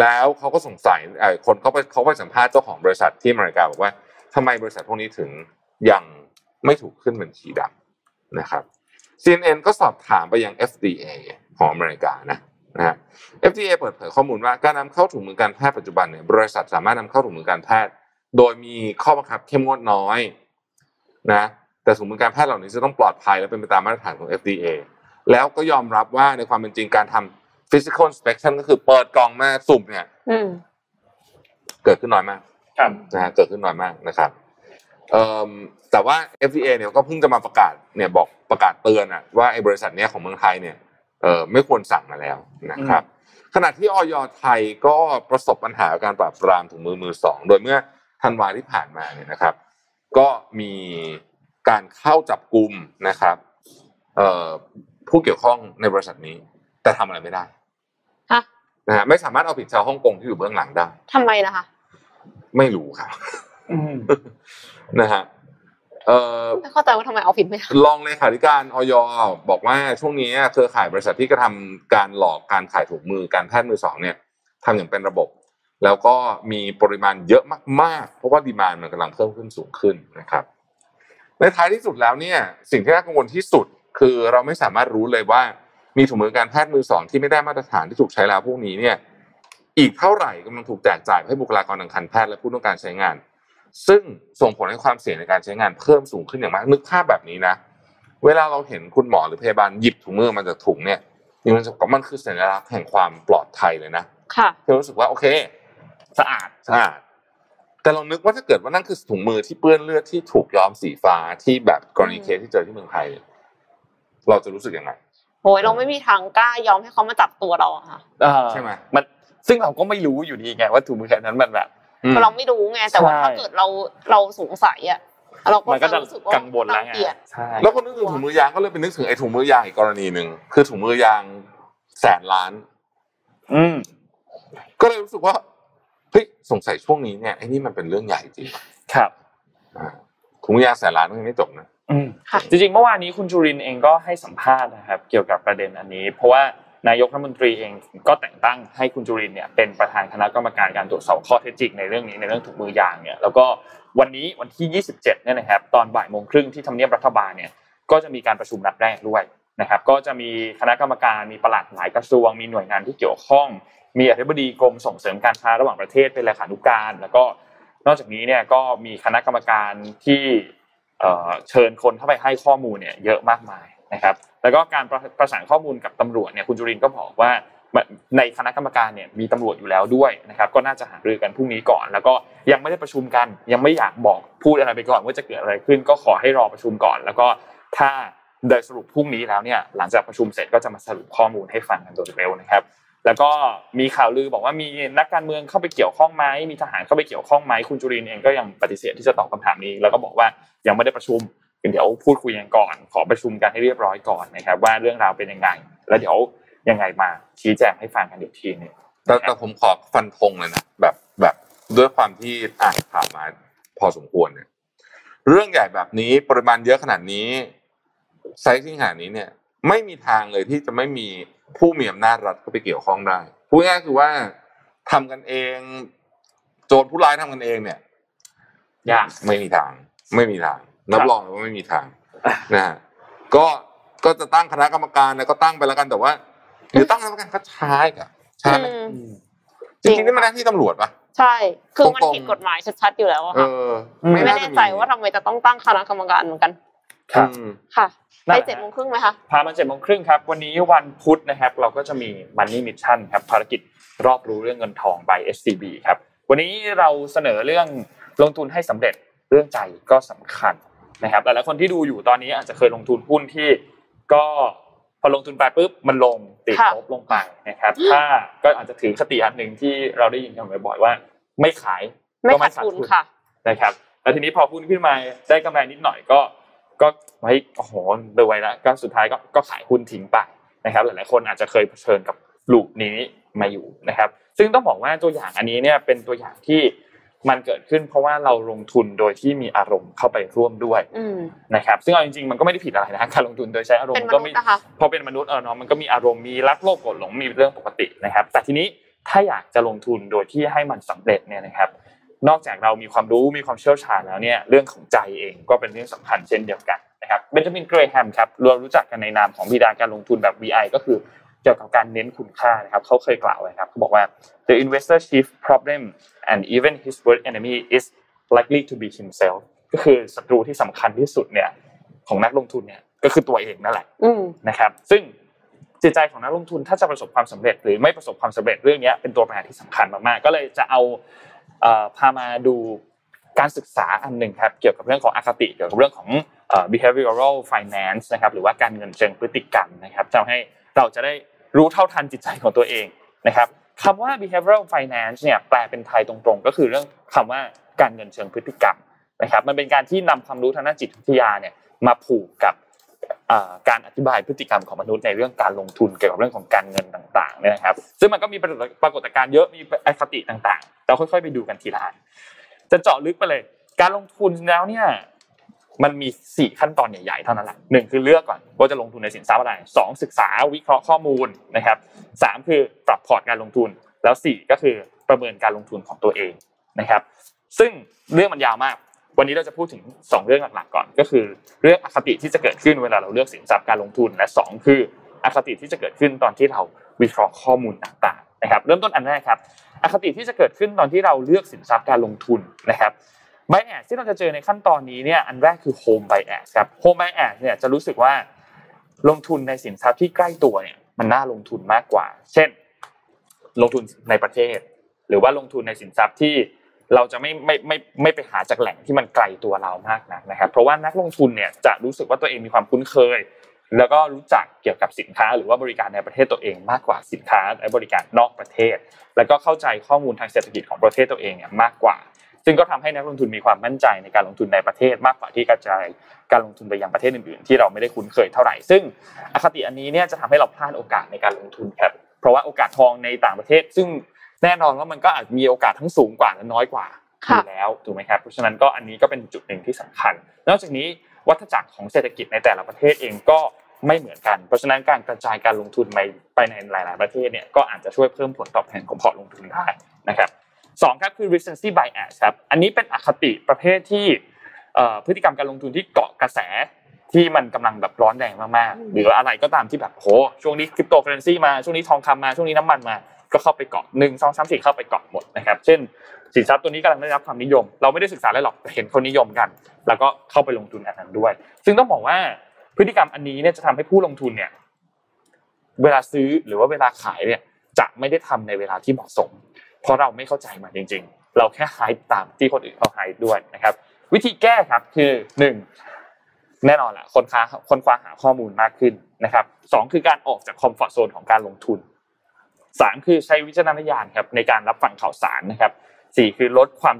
แล้วเขาก็สงสัยคนเขาไปสัมภาษณ์เจ้าของบริษัทที่อเมริกาบอกว่าทำไมบริษัทพวกนี้ถึงยังไม่ถูกขึ้นบัญชีดำนะครับ CNN ก็สอบถามไปยัง FDA ของอเมริกานะฮะ FDA เปิดเผยข้อมูลว่าการนำเข้าถุงมือการแพทย์ปัจจุบันเนี่ยบริษัทสามารถนำเข้าถุงมือการแพทย์โดยมีข้อบังคับเข้มงวดน้อยนะแต่ถุงมือการแพทย์เหล่านี้จะต้องปลอดภัยและเป็นไปตามมาตรฐานของ FDA แล้วก็ยอมรับว่าในความเป็นจริงการทำ physical inspection ก็คือเปิดกล่องมาสุ่มเนี่ยเกิดขึ้นน้อยมากนะฮะเกิดขึ้นน้อยมากนะครับแต่ว่า FDA เนี่ยก็เพิ่งจะมาประกาศเนี่ยบอกประกาศเตือนอะว่าไอ้บริษัทเนี้ยของเมืองไทยเนี่ยไม่ควรสั่งมาแล้วนะครับขณะที่อย.ไทยก็ประสบปัญหาการปราบปรามถุงมือมือสองโดยเมื่อธันวาที่ผ่านมาเนี่ยนะครับก็มีการเข้าจับกุมนะครับผู้เกี่ยวข้องในบริษัทนี้แต่ทำอะไรไม่ได้นะฮะไม่สามารถเอาผิดชาวฮ่องกงที่อยู่เบื้องหลังได้ทำไมนะคะไม่รู้ครับนะฮะไม่เข้าใจว่าทำไมเอาผิดไม่ได้รองเลขาธิการอย.บอกว่าช่วงนี้เครือข่ายบริษัทที่กระทำการหลอกการขายถุงมือการแพทย์มือสองเนี่ยทำอย่างเป็นระบบแล้วก็มีปริมาณเยอะมากๆเพราะว่าดีมานด์มันกำลังเพิ่มขึ้นสูงขึ้นนะครับในท้ายที่สุดแล้วเนี่ยสิ่งที่น่ากังวลที่สุดคือเราไม่สามารถรู้เลยว่ามีถุงมือการแพทย์มือสองที่ไม่ได้มาตรฐานที่ถูกใช้แล้วพวกนี้เนี่ยอีกเท่าไหร่กำลังถูกแจกจ่ายให้บุคลากรทางการแพทย์และผู้ต้องการใช้งานซึ่งส่งผลให้ความเสี่ยงในการใช้งานเพิ่มสูงขึ้นอย่างมากนึกภาพแบบนี้นะเวลาเราเห็นคุณหมอหรือพยาบาลหยิบถุงมือมาจากถุงเนี่ยมันคือสัญลักษณ์แห่งความปลอดภัยเลยนะค่ะเรารู้สึกว่าโอเคสะอาดแต่เรานึกว่าถ้าเกิดว่านั่นคือถุงมือที่เปื้อนเลือดที่ถูกย้อมสีฟ้าที่แบบกรณีเคสที่เจอที่เมืองไทยเราจะรู้สึกยังไงโหยเราไม่มีทางกล้ายอมให้เขามาจับตัวเราค่ะใช่มั้ยมันซึ่งเราก็ไม่รู้อยู่ดีไงว่าถุงมือแค่นั้นมันแบบเราไม่รู้ไงแต่ว่าถ้าเกิดเราสงสัยอ่ะเราก็จะรู้สึกว่ากังวลแล้วไงใช่แล้วก็นึกถึงถุงมือยางก็เลยเป็นนึกถึงไอ้ถุงมือยางอีกกรณีนึงคือถุงมือยาง100,000,000,000ก็เลยรู้สึกว่าเฮ้ยสงสัยช่วงนี้เนี่ยไอ้นี่มันเป็นเรื่องใหญ่จริงครับถุงมือยาง100,000,000ก็ยังไม่จบนะจริงๆเมื่อวานนี้คุณจุรินทร์เองก็ให้สัมภาษณ์นะครับเกี่ยวกับประเด็นอันนี้เพราะว่านายกรัฐมนตรีเองก็แต่งตั้งให้คุณจุรินทร์เนี่ยเป็นประธานคณะกรรมการการตรวจสอบข้อเท็จจริงในเรื่องนี้ในเรื่องถุงมือยางเนี่ยแล้วก็วันนี้วันที่27เนี่ยนะครับตอน 12:30 ที่ทำเนียบรัฐบาลเนี่ยก็จะมีการประชุมนัดแรกด้วยนะครับก็จะมีคณะกรรมการมีปลัดหลายกระทรวงมีหน่วยงานที่เกี่ยวข้องมีอธิบดีกรมส่งเสริมการค้าระหว่างประเทศเป็นเลขานุการแล้วก็นอกจากนี้เนี่ยก็มีคณะกรรมการที่เชิญคนเข้าไปให้ข้อมูลเนี่ยเยอะมากมายนะครับแล้วก็การประสานข้อมูลกับตำรวจเนี่ยคุณจุรินทร์ก็บอกว่าในคณะกรรมการเนี่ยมีตำรวจอยู่แล้วด้วยนะครับก็น่าจะหารือกันพรุ่งนี้ก่อนแล้วก็ยังไม่ได้ประชุมกันยังไม่อยากบอกพูดอะไรไปก่อนว่าจะเกิดอะไรขึ้นก็ขอให้รอประชุมก่อนแล้วก็ถ้าได้สรุปพรุ่งนี้แล้วเนี่ยหลังจากประชุมเสร็จก็จะมาสรุปข้อมูลให้ฟังกันโดยเร็วนะครับแล้วก็มีข่าวลือบอกว่ามีนักการเมืองเข้าไปเกี่ยวข้องมั้ยมีทหารเข้าไปเกี่ยวข้องมั้ยคุณจุรินทร์เองก็ยังปฏิเสธที่จะตอบคำถามนี้แล้วก็บอกว่ายังไม่ได้ประชุมเดี๋ยวพูดคุยกันก่อนขอประชุมกันให้เรียบร้อยก่อนนะครับว่าเรื่องราวเป็นยังไงแล้วเดี๋ยวยังไงมาชี้แจงให้ฟังกันอีกทีนึงแต่ผมขอฟันธงเลยนะแบบด้วยความที่อ่านข่าวมาพอสมควรเนี่ยเรื่องใหญ่แบบนี้ปริมาณเยอะขนาดนี้ไซส์ขนาดนี้เนี่ยไม่มีทางเลยที่จะไม่มีผู้มีอำนาจรัฐเข้าไปเกี่ยวข้องได้พูดง่ายๆคือว่า ทำกันเองโจรผู้ร้ายทำกันเองเนี่ยยากไม่มีทางรับรองเลยว่าไม่มีทางนะฮะก็จะตั้งคณะกรรมการนะก็ตั้งไปแล้วกันแต่ว่าหรือตั้งคณะกรรมการก็ช้าอีกอ่ะใช่มั้ยจริงๆนี่มันหน้าที่ตำรวจป่ะใช่คือมันผิดกฎหมายชัดๆอยู่แล้วอ่ะค่ะไม่แน่ใจว่าทำไมจะต้องตั้งคณะกรรมการเหมือนกันครับค่ะไป 7:30 นมั้ยคะพามา 7:30 นครับวันนี้วันพุธนะครับเราก็จะมี Money Mission ครับภารกิจรอบรู้เรื่องเงินทอง by SCB ครับวันนี้เราเสนอเรื่องลงทุนให้สำเร็จเรื่องใจก็สำคัญนะครับหลายๆคนที่ดูอยู่ตอนนี้อาจจะเคยลงทุนหุ้นที่ก็พอลงทุนไปปุ๊บมันลงติดลบลงไปนะครับถ้าก็อาจจะถือคติอันนึงที่เราได้ยินกันบ่อยๆว่าไม่ขายก็ไม่ขาดทุนค่ะนะครับแล้วทีนี้พอหุ้นขึ้นมาได้กำไรนิดหน่อยก็ไว้โอ้โหรวยแล้วก็สุดท้ายก็ขายหุ้นทิ้งไปนะครับหลายๆคนอาจจะเคยเผชิญกับลูปนี้มาอยู่นะครับซึ่งต้องบอกว่าตัวอย่างอันนี้เนี่ยเป็นตัวอย่างที่มันเกิดขึ้นเพราะว่าเราลงทุนโดยที่มีอารมณ์เข้าไปร่วมด้วยนะครับซึ่งเอาจริงๆมันก็ไม่ได้ผิดอะไรนะการลงทุนโดยใช้อารมณ์ก็ไม่พอเป็นมนุษย์เนาะมันก็มีอารมณ์มีรักโลภโกรธหลงมีเรื่องปกตินะครับแต่ทีนี้ถ้าอยากจะลงทุนโดยที่ให้มันสำเร็จเนี่ยนะครับนอกจากเรามีความรู้มีความเชี่ยวชาญแล้วเนี่ยเรื่องของใจเองก็เป็นเรื่องสำคัญเช่นเดียวกันนะครับเบนจามินเกรแฮมครับเรารู้จักกันในนามของบิดาการลงทุนแบบ VI ก็คือเกี่ยวกับการเน้นคุณค่านะครับเขาเคยกล่าวไว้ครับเขาบอกว่า the investor chief problem and even his worst enemy is likely to be himself ก็คือศัตรูที่สำคัญที่สุดเนี่ยของนักลงทุนเนี่ยก็คือตัวเองนั่นแหละนะครับซึ่งจิตใจของนักลงทุนถ้าจะประสบความสำเร็จหรือไม่ประสบความสำเร็จเรื่องนี้เป็นตัวปัญหาที่สำคัญมากๆก็เลยจะเอาพามาดูการศึกษาอันนึงครับเกี่ยวกับเรื่องของอคติเกี่ยวกับเรื่องของbehavioral finance นะครับหรือว่าการเงินเชิงพฤติกรรมนะครับทำให้เราจะได้รู้เท่าทันจิตใจของตัวเองนะครับคำว่า behavioral finance เนี่ยแปลเป็นไทยตรงๆก็คือเรื่องคำว่าการเงินเชิงพฤติกรรมนะครับมันเป็นการที่นำความรู้ทางด้านจิตวิทยาเนี่ยมาผูกกับการอธิบายพฤติกรรมของมนุษย์ในเรื่องการลงทุนเกี่ยวกับเรื่องของการเงินต่างๆเนี่ยนะครับซึ่งมันก็มีปรากฏการณ์เยอะมีอคติต่างๆเราค่อยๆไปดูกันทีละอันจะเจาะลึกไปเลยการลงทุนแล้วเนี่ยมันมี4ขั้นตอนใหญ่ๆเท่านั้นแหละ1คือเลือกก่อนว่าจะลงทุนในสินทรัพย์อะไร2ศึกษาวิเคราะห์ข้อมูลนะครับ3คือปรับพอร์ตการลงทุนแล้ว4ก็คือประเมินการลงทุนของตัวเองนะครับซึ่งเรื่องมันยาวมากวันนี้เราจะพูดถึง2เรื่องหลักๆก่อนก็คือเรื่องอคติที่จะเกิดขึ้นเวลาเราเลือกสินทรัพย์การลงทุนและ2คืออคติที่จะเกิดขึ้นตอนที่เราวิเคราะห์ข้อมูลต่างๆนะครับเริ่มต้นอันแรกครับอคติที่จะเกิดขึ้นตอนที่เราเลือกสินทรัพย์การลงทุนนะครับBias ที่เราจะเจอในขั้นตอนนี้เนี่ยอันแรกคือ Home Bias ครับ Home Bias เนี่ยจะรู้สึกว่าลงทุนในสินทรัพย์ที่ใกล้ตัวเนี่ยมันน่าลงทุนมากกว่าเช่นลงทุนในประเทศหรือว่าลงทุนในสินทรัพย์ที่เราจะไม่ไปหาจากแหล่งที่มันไกลตัวเรามากนักนะครับเพราะว่านักลงทุนเนี่ยจะรู้สึกว่าตัวเองมีความคุ้นเคยแล้วก็รู้จักเกี่ยวกับสินค้าหรือว่าบริการในประเทศตัวเองมากกว่าสินค้าและบริการนอกประเทศแล้วก็เข้าใจข้อมูลทางเศรษฐกิจของประเทศตัวเองเนี่ยมากกว่าซึ่งก็ทำให้นักลงทุนมีความมั่นใจในการลงทุนในประเทศมากกว่าที่กระจายการลงทุนไปยังประเทศอื่นๆที่เราไม่ได้คุ้นเคยเท่าไหร่ซึ่งอคติอันนี้เนี่ยจะทำให้เราพลาดโอกาสในการลงทุนครับเพราะว่าโอกาสทองในต่างประเทศซึ่งแน่นอนว่ามันก็อาจมีโอกาสทั้งสูงกว่าและน้อยกว่าอยู่แล้วถูกไหมครับเพราะฉะนั้นก็อันนี้ก็เป็นจุดหนึ่งที่สำคัญนอกจากนี้วัฏจักรของเศรษฐกิจในแต่ละประเทศเองก็ไม่เหมือนกันเพราะฉะนั้นการกระจายการลงทุนไปในหลายๆประเทศเนี่ยก็อาจจะช่วยเพิ่มผลตอบแทนของพอร์ตลงทุนได้นะครับ2ครับคือ recency bias ครับอันนี้เป็นอคติประเภทที่พฤติกรรมการลงทุนที่เกาะกระแสที่มันกำลังแบบร้อนแรงมากๆหรืออะไรก็ตามที่แบบโหช่วงนี้คริปโตเคอเรนซีมาช่วงนี้ทองคำมาช่วงนี้น้ำมันมาก็เข้าไปเกาะ1 2 3 4เข้าไปเกาะหมดนะครับเช่นสินทรัพย์ตัวนี้กำลังได้รับความนิยมเราไม่ได้ศึกษาอะไรหรอกแต่เห็นเขานิยมกันแล้วก็เข้าไปลงทุนอันนั้นด้วยซึ่งต้องบอกว่าพฤติกรรมอันนี้เนี่ยจะทำให้ผู้ลงทุนเนี่ยเวลาซื้อหรือว่าเวลาขายเนี่ยจะไม่ได้ทำในเวลาที่เหมาะสมเพราะเราไม่เข้าใจมันจริงๆเราแค่หายตามที่คนอื่นเขาหายด้วยนะครับวิธีแก้ครับคือ1แน่นอนล่ะคนคว้าหาข้อมูลมากขึ้นนะครับ2คือการออกจากคอมฟอร์ตโซนของการลงทุน3คือใช้วิจารณญาณครับในการรับฟังข่าวสารนะครับ4คือลดความ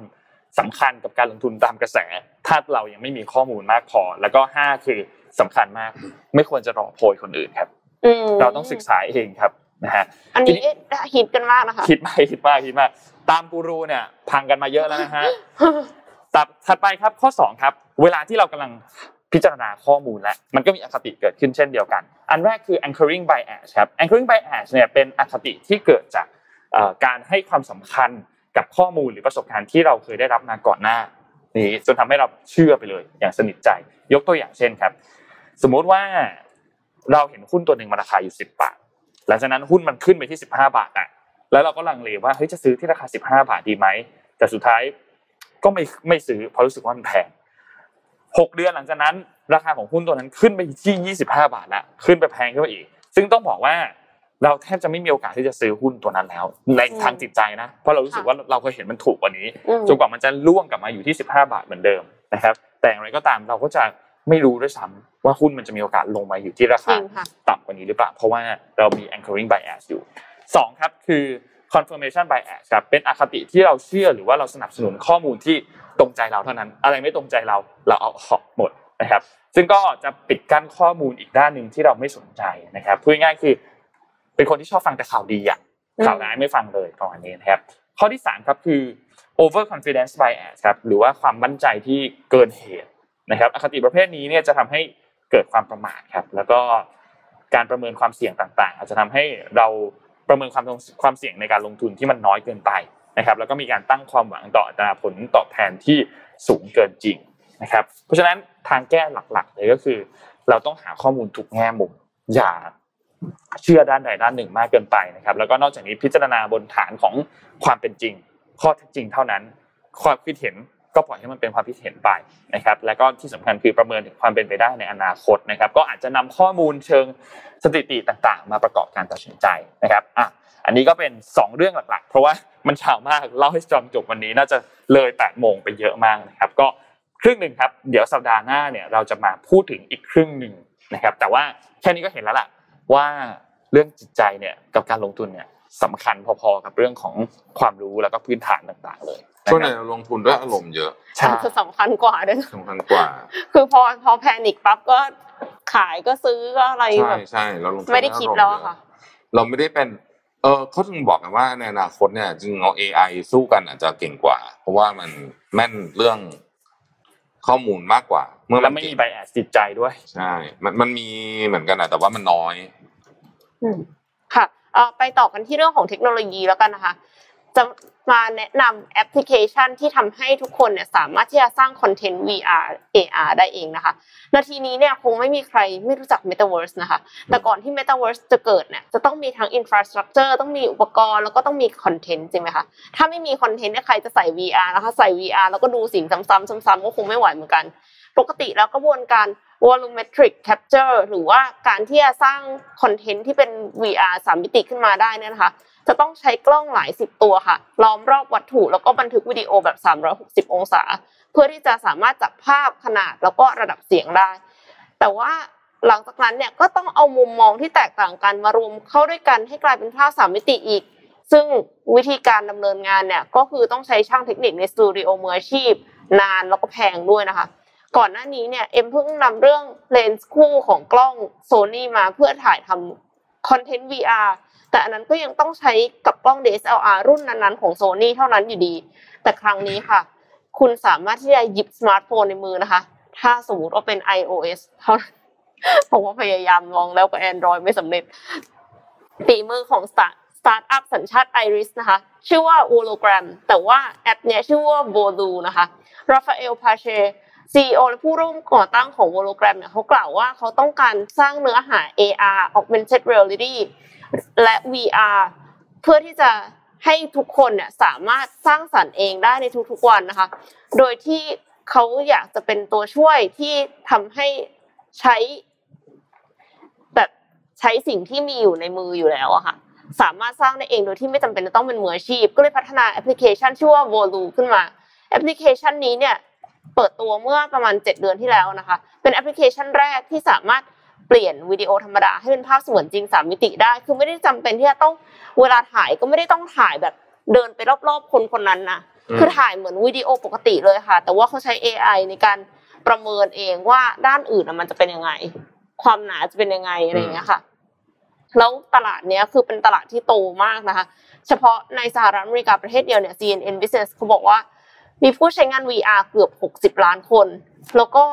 สำคัญกับการลงทุนตามกระแสถ้าเรายังไม่มีข้อมูลมากพอแล้วก็5คือสำคัญมากไม่ควรจะรอโพยคนอื่นครับเราต้องศึกษาเองครับนะฮะอันนี้ฮิตกันมากนะคะฮิตมากตามกูรูเนี่ยพังกันมาเยอะแล้วนะฮะถัดไปครับข้อ2ครับเวลาที่เรากำลังพิจารณาข้อมูลแล้วมันก็มีอคติเกิดขึ้นเช่นเดียวกันอันแรกคือ anchoring bias ครับ anchoring bias เนี่ยเป็นอคติที่เกิดจาก การให้ความสำคัญกับข้อมูลหรือประสบการณ์ที่เราเคยได้รับมาก่อนหน้านี้จนทำให้เราเชื่อไปเลยอย่างสนิทใจยกตัวอย่างเช่นครับสมมติว่าเราเห็นหุ้นตัวนึงมันราคาอยู่10 บาทหลังจากนั้นหุ้นมันขึ้นไปที่15 บาทอ่ะแล้วเราก็ลังเลว่าเฮ้ยจะซื้อที่ราคา15 บาทดีมั้ยแต่สุดท้ายก็ไม่ซื้อเพราะรู้สึกว่ามันแพง6 เดือนหลังจากนั้นราคาของหุ้นตัวนั้นขึ้นไปที่25 บาทละขึ้นไปแพงขึ้นไปอีกซึ่งต้องบอกว่าเราแทบจะไม่มีโอกาสที่จะซื้อหุ้นตัวนั้นแล้วในทางจิตใจนะเพราะเรารู้สึกว่าเราเคยเห็นมันถูกกว่านี้จนกว่ามันจะล่วงกลับมาอยู่ที่15 บาทเหมือนเดิมนะครับแต่อย่างไรก็ตามเราก็จะไม่รู้ด้วยซ้ำว่าหุ้นมันจะมีโอกาสลงมาอยู่ที่ราคาต่ำกว่านี้หรือเปล่าเพราะว่าเรามี anchoring bias อยู่2ครับคือ confirmation bias ครับเป็นอคติที่เราเชื่อหรือว่าเราสนับสนุนข้อมูลที่ตรงใจเราเท่านั้นอะไรไม่ตรงใจเราเอาออกหมดนะครับซึ่งก็จะปิดกั้นข้อมูลอีกด้านนึงที่เราไม่สนใจนะครับพูดง่ายๆคือเป็นคนที่ชอบฟังแต่ข่าวดีอ่ะข่าวร้ายไม่ฟังเลยประมาณนี้นะครับข้อที่3ครับคือ over confidence bias ครับหรือว่าความมั่นใจที่เกินเหตุนะครับอคติประเภทนี้เนี่ยจะทำให้เกิดความประมาทครับแล้วก็การประเมินความเสี่ยงต่างๆอาจจะทำให้เราประเมินความเสี่ยงในการลงทุนที่มันน้อยเกินไปนะครับแล้วก็มีการตั้งความหวังต่ออัตราผลตอบแทนที่สูงเกินจริงนะครับเพราะฉะนั้นทางแก้หลักๆเลยก็คือเราต้องหาข้อมูลทุกแง่มุมอย่าเชื่อด้านใดด้านหนึ่งมากเกินไปนะครับแล้วก็นอกจากนี้พิจารณาบนฐานของความเป็นจริงข้อเท็จจริงเท่านั้นความคิดเห็นก็ปล่อยให้มันเป็นความคิดเห็นไปนะครับและก็ที่สำคัญคือประเมินถึงความเป็นไปได้ในอนาคตนะครับก็อาจจะนำข้อมูลเชิงสถิติต่างๆมาประกอบการตัดสินใจนะครับอันนี้ก็เป็น2เรื่องหลักๆเพราะว่ามันยาวมากเล่าให้จบวันนี้น่าจะเลย 8:00 นไปเยอะมากนะครับก็ครึ่งนึงครับเดี๋ยวสัปดาห์หน้าเนี่ยเราจะมาพูดถึงอีกครึ่งนึงนะครับแต่ว่าแค่นี้ก็เห็นแล้วล่ะว่าเรื่องจิตใจเนี่ยกับการลงทุนเนี่ยสำคัญพอๆกับเรื่องของความรู้แล้วก็พื้นฐานต่างๆเลยช่วงไหนเราลงทุนด้วยอารมณ์เยอะใช่สำคัญกว่าด้วยสำคัญกว่าคือพอแพนิคปั๊บก็ขายก็ซื้อก็อะไรแบบใช่ๆเราลงทุนไม่ได้คิดแล้วค่ะเราไม่ได้เป็นเค้าถึงบอกกันว่าในอนาคตเนี่ยจริงเอา AI สู้กันอาจจะเก่งกว่าเพราะว่ามันแม่นเรื่องข้อมูลมากกว่าเมื่อมันไม่มี bias จิตใจด้วยใช่มันมีเหมือนกันน่ะแต่ว่ามันน้อยค่ะไปต่อกันที่เรื่องของเทคโนโลยีแล้วกันนะคะจะมาแนะนำแอปพลิเคชันที่ทำให้ทุกคนเนี่ยสามารถที่จะสร้างคอนเทนต์ VR AR ได้เองนะคะนาทีนี้เนี่ยคงไม่มีใครไม่รู้จัก Metaverse นะคะแต่ก่อนที่ Metaverse จะเกิดเนี่ยจะต้องมีทั้ง infrastructure ต้องมีอุปกรณ์แล้วก็ต้องมีคอนเทนต์จริงมั้ยคะถ้าไม่มีคอนเทนต์เนี่ยใครจะใส่ VR นะคะใส่ VR แล้วก็ดูสิ่งซ้ำๆก็คงไม่ไหวเหมือนกันปกติแล้วกระบวนการ volumetric capture หรือว่าการที่จะสร้างคอนเทนต์ที่เป็น VR 3 มิติขึ้นมาได้เนี่ยนะคะจะต้องใช้กล้องหลาย10ตัวค่ะล้อมรอบวัตถุแล้วก็บันทึกวิดีโอแบบ360องศาเพื่อที่จะสามารถจับภาพขนาดแล้วก็ระดับเสียงได้แต่ว่าหลังจากนั้นเนี่ยก็ต้องเอามุมมองที่แตกต่างกันมารวมเข้าด้วยกันให้กลายเป็นภาพ3มิติอีกซึ่งวิธีการดำเนินงานเนี่ยก็คือต้องใช้ช่างเทคนิคในสตูดิโอมืออาชีพนานแล้วก็แพงด้วยนะคะก่อนหน้านี้เนี่ยเอ็มเพิ่งนำเรื่องเลนส์คู่ของกล้อง Sony มาเพื่อถ่ายทำคอนเทนต์ VR แต่อันนั้นก็ยังต้องใช้กับกล้อง DSLR รุ่นนั้นๆของ Sony เท่านั้นอยู่ดีแต่ครั้งนี้ค่ะคุณสามารถที่จะหยิบสมาร์ทโฟนในมือนะคะถ้าสมมุติว่าเป็น iOS เท่านั้นผมก็พยายามลองแล้วก็ Android ไม่สำเร็จฝีมือของสตาร์ทอัพสัญชาติ Iris นะคะชื่อว่า Hologram แต่ว่าแอปเนี้ยชื่อว่า Volu นะคะ Rafael Pache CEO และผู้ร่วมก่อตั้งของ Hologram เนี่ยเขากล่าวว่าเขาต้องการสร้างเนื้อหา AR Augmented Reality และ VR เพื่อที่จะให้ทุกคนเนี่ยสามารถสร้างสรรค์เองได้ในทุกๆวันนะคะโดยที่เขาอยากจะเป็นตัวช่วยที่ทำให้ใช้สิ่งที่มีอยู่ในมืออยู่แล้วอะค่ะสามารถสร้างได้เองโดยที่ไม่จำเป็นจะต้องเป็นมืออาชีพก็เลยพัฒนาแอปพลิเคชันชื่อว่า Volu ขึ้นมาแอปพลิเคชันนี้เนี่ยเปิดตัวเมื่อประมาณ7 เดือนที่แล้วนะคะเป็นแอปพลิเคชันแรกที่สามารถเปลี่ยนวิดีโอธรรมดาให้เป็นภาพเสมือนจริง3มิติได้คือไม่ได้จำเป็นที่จะต้องเวลาถ่ายก็ไม่ได้ต้องถ่ายแบบเดินไปรอบๆคนคนนั้นนะคือถ่ายเหมือนวิดีโอปกติเลยค่ะแต่ว่าเขาใช้ AI ในการประเมินเองว่าด้านอื่นมันจะเป็นยังไงความหนาจะเป็นยังไงอะไรอย่างเงี้ยค่ะแล้วตลาดเนี้ยคือเป็นตลาดที่โตมากนะคะเฉพาะในสหรัฐอเมริกาประเทศเดียวเนี่ย CNN Business เขาบอกว่ามีผู้ใช้งาน VR เกือบ60 ล้านคนแล้วก็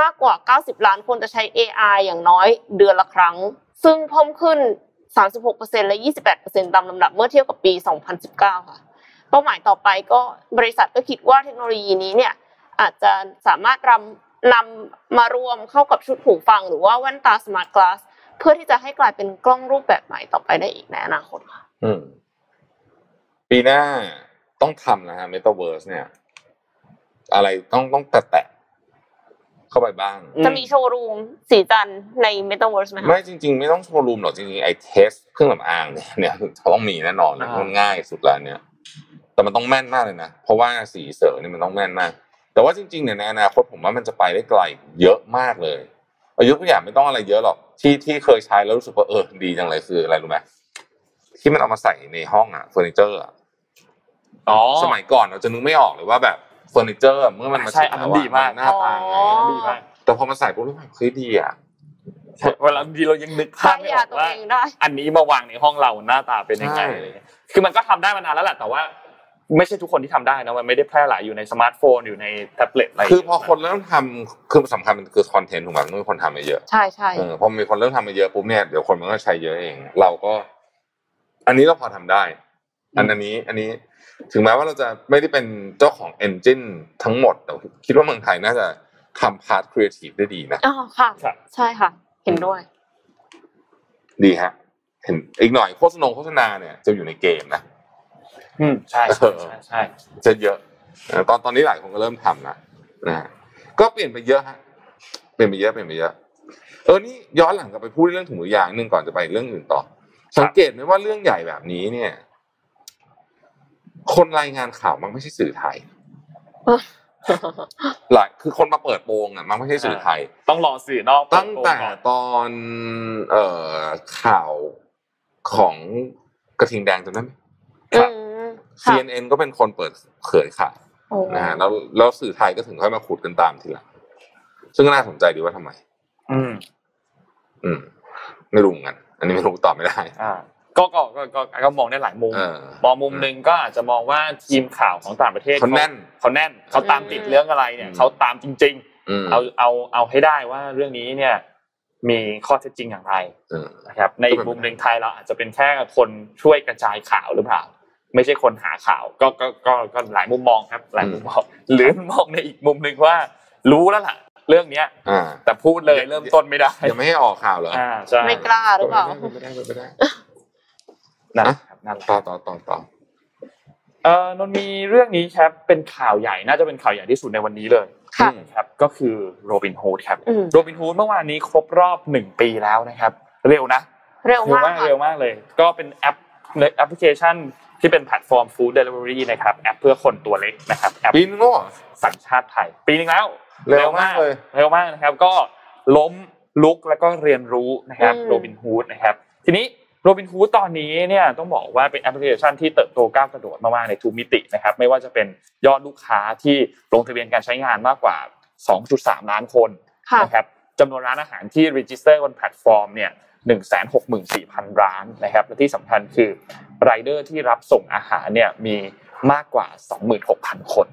มากกว่า90 ล้านคนจะใช้ AR อย่างน้อยเดือนละครั้งซึ่งเพิ่มขึ้น 36% และ 28% ตามลำดับเมื่อเทียบกับปี2019ค่ะเป้าหมายต่อไปก็บริษัทก็คิดว่าเทคโนโลยีนี้เนี่ยอาจจะสามารถนำมารวมเข้ากับชุดหูฟังหรือว่าแว่นตาสมาร์ทกลาสเพื่อที่จะให้กลายเป็นกล้องรูปแบบใหม่ต่อไปได้อีกในอนาคตค่ะปีหน้าต้องทำนะฮะ Metaverse เนี่ยอะไรต้องแตะเข้าไปบ้างจะมีโชว์รูมสีจันใน Metaverse มั้ยคะไม่จริงๆไม่ต้องโชว์รูมหรอกจริงๆไอ้เทสเครื่องสำอางเนี่ยต้องมีแน่นอนนะง่ายสุดแล้วเนี่ยแต่มันต้องแม่นมากเลยนะเพราะว่าสีเสริมนี่มันต้องแม่นมากแต่ว่าจริงๆเนี่ยในอนาคตผมว่ามันจะไปได้ไกลเยอะมากเลยอายุก็อย่างไม่ต้องอะไรเยอะหรอกที่เคยใช้แล้วรู้สึกว่าดีจังเลยคืออะไรรู้มั้ยที่มันเอามาใส่ในห้องอ่ะเฟอร์นิเจอร์อ๋อสมัยก่อนเราจะนึกไม่ออกเลยว่าแบบเฟอร์นิเจอร์เมื่อมันมาใช้มันดีมากหน้าตาไงดีมากแต่พอมาใส่ปุ๊บมันคือดีอ่ะเวลาดีเรายังนึกภาพไม่ออกว่าอันนี้มาวางในห้องเราหน้าตาเป็นยังไงอะไรเงี้ยคือมันก็ทำได้มานานแล้วแหละแต่ว่าไม่ใช่ทุกคนที่ทำได้นะมันไม่ได้แพร่หลายอยู่ในสมาร์ทโฟนอยู่ในแท็บเล็ตอะไรคือพอคนเริ่มทำคือสำคัญมันคือคอนเทนต์ถูกมั้ยมีคนทำมาเยอะใช่ๆพอมีคนเริ่มทำมาเยอะปุ๊บเนี่ยเดี๋ยวคนมันก็ใช้เยอะเองเราก็อันนี้เราพอทำได้อันนี้ถึงแม้ว่าเราจะไม่ได้เป็นเจ้าของ engine ทั้งหมดแต่คิดว่าเมืองไทยน่าจะทำ part creative ได้ดีนะอ๋อค่ะใช่ค่ะเห็นด้วยดีฮะเห็นอีกหน่อยโฆษณาเนี่ยจะอยู่ในเกมนะใช่ๆจะเยอะตอนนี้หลายคนก็เริ่มทำนะก็เปลี่ยนไปเยอะฮะเปลี่ยนไปเยอะนี่ย้อนหลังกลับไปพูดเรื่องถุงมือยางนึงก่อนจะไปเรื่องอื่นต่อสังเกตมั้ยว่าเรื่องใหญ่แบบนี้เนี่ยคนรายงานข่าวมันไม่ใช่สื่อไทยหลักคือคนมาเปิดโปงอ่ะมันไม่ใช่สื่อไทยต้องรอสื่อนอกตั้งแต่ตอนข่าวของกระทิงแดงจำได้ไหมครับ CNN ก็เป็นคนเปิดเผยข่าวนะฮะแล้วสื่อไทยก็ถึงค่อยมาขุดกันตามทีหลังซึ่งน่าสนใจดีว่าทำไมไม่รู้เหมือนกันอันนี้ไม่รู้ตอบไม่ได้ก็มองได้หลายมุมมองมุมนึงก็อาจจะมองว่าทีมข่าวของต่างประเทศเขาแน่นเขาตามติดเรื่องอะไรเนี่ยเขาตามจริงๆเอาให้ได้ว่าเรื่องนี้เนี่ยมีข้อเท็จจริงอย่างไรนะครับในอีกมุมนึงไทยเราอาจจะเป็นแค่คนช่วยกระจายข่าวหรือเปล่าไม่ใช่คนหาข่าวก็หลายมุมมองครับหลายมุมมองหรือมองในอีกมุมนึงว่ารู้แล้วล่ะเรื่องเนี้ยแต่พูดเลยเริ่มต้นไม่ได้ยังไม่ให้ออกข่าวเหรอไม่กล้าหรือเปล่าไม่ได้นั่นต่อนนมีเรื่องนี้ครับเป็นข่าวใหญ่น่าจะเป็นข่าวใหญ่ที่สุดในวันนี้เลยครับก็คือ Robinhood ครับ Robinhood เมื่อวานนี้ครบรอบ1ปีแล้วนะครับเร็วมากเลยก็เป็นแอปพลิเคชันที่เป็นแพลตฟอร์ม Food Delivery นะครับแอปเพื่อคนตัวเล็กนะครับแอปปีนึงแล้วสัญชาติไทยปีนึงแล้วเร็วมากนะครับก็ล้มลุกแล้วก็เรียนรู้นะครับ Robinhood นะครับทีนี้Robinhood ตอนนี้เนี่ยต้องบอกว่าเป็นแอปพลิเคชันที่เติบโตก้าวกระโดดมากๆในทุกมิตินะครับไม่ว่าจะเป็นยอดลูกค้าที่ลงทะเบียนการใช้งานมากกว่า 2.3 ล้านคนนะครับจำนวนร้านอาหารที่ register บนแพลตฟอร์มเนี่ย 164,000 ร้านนะครับและที่สำคัญคือไรเดอร์ที่รับส่งอาหารเนี่ยมีมากกว่า 26,000 คน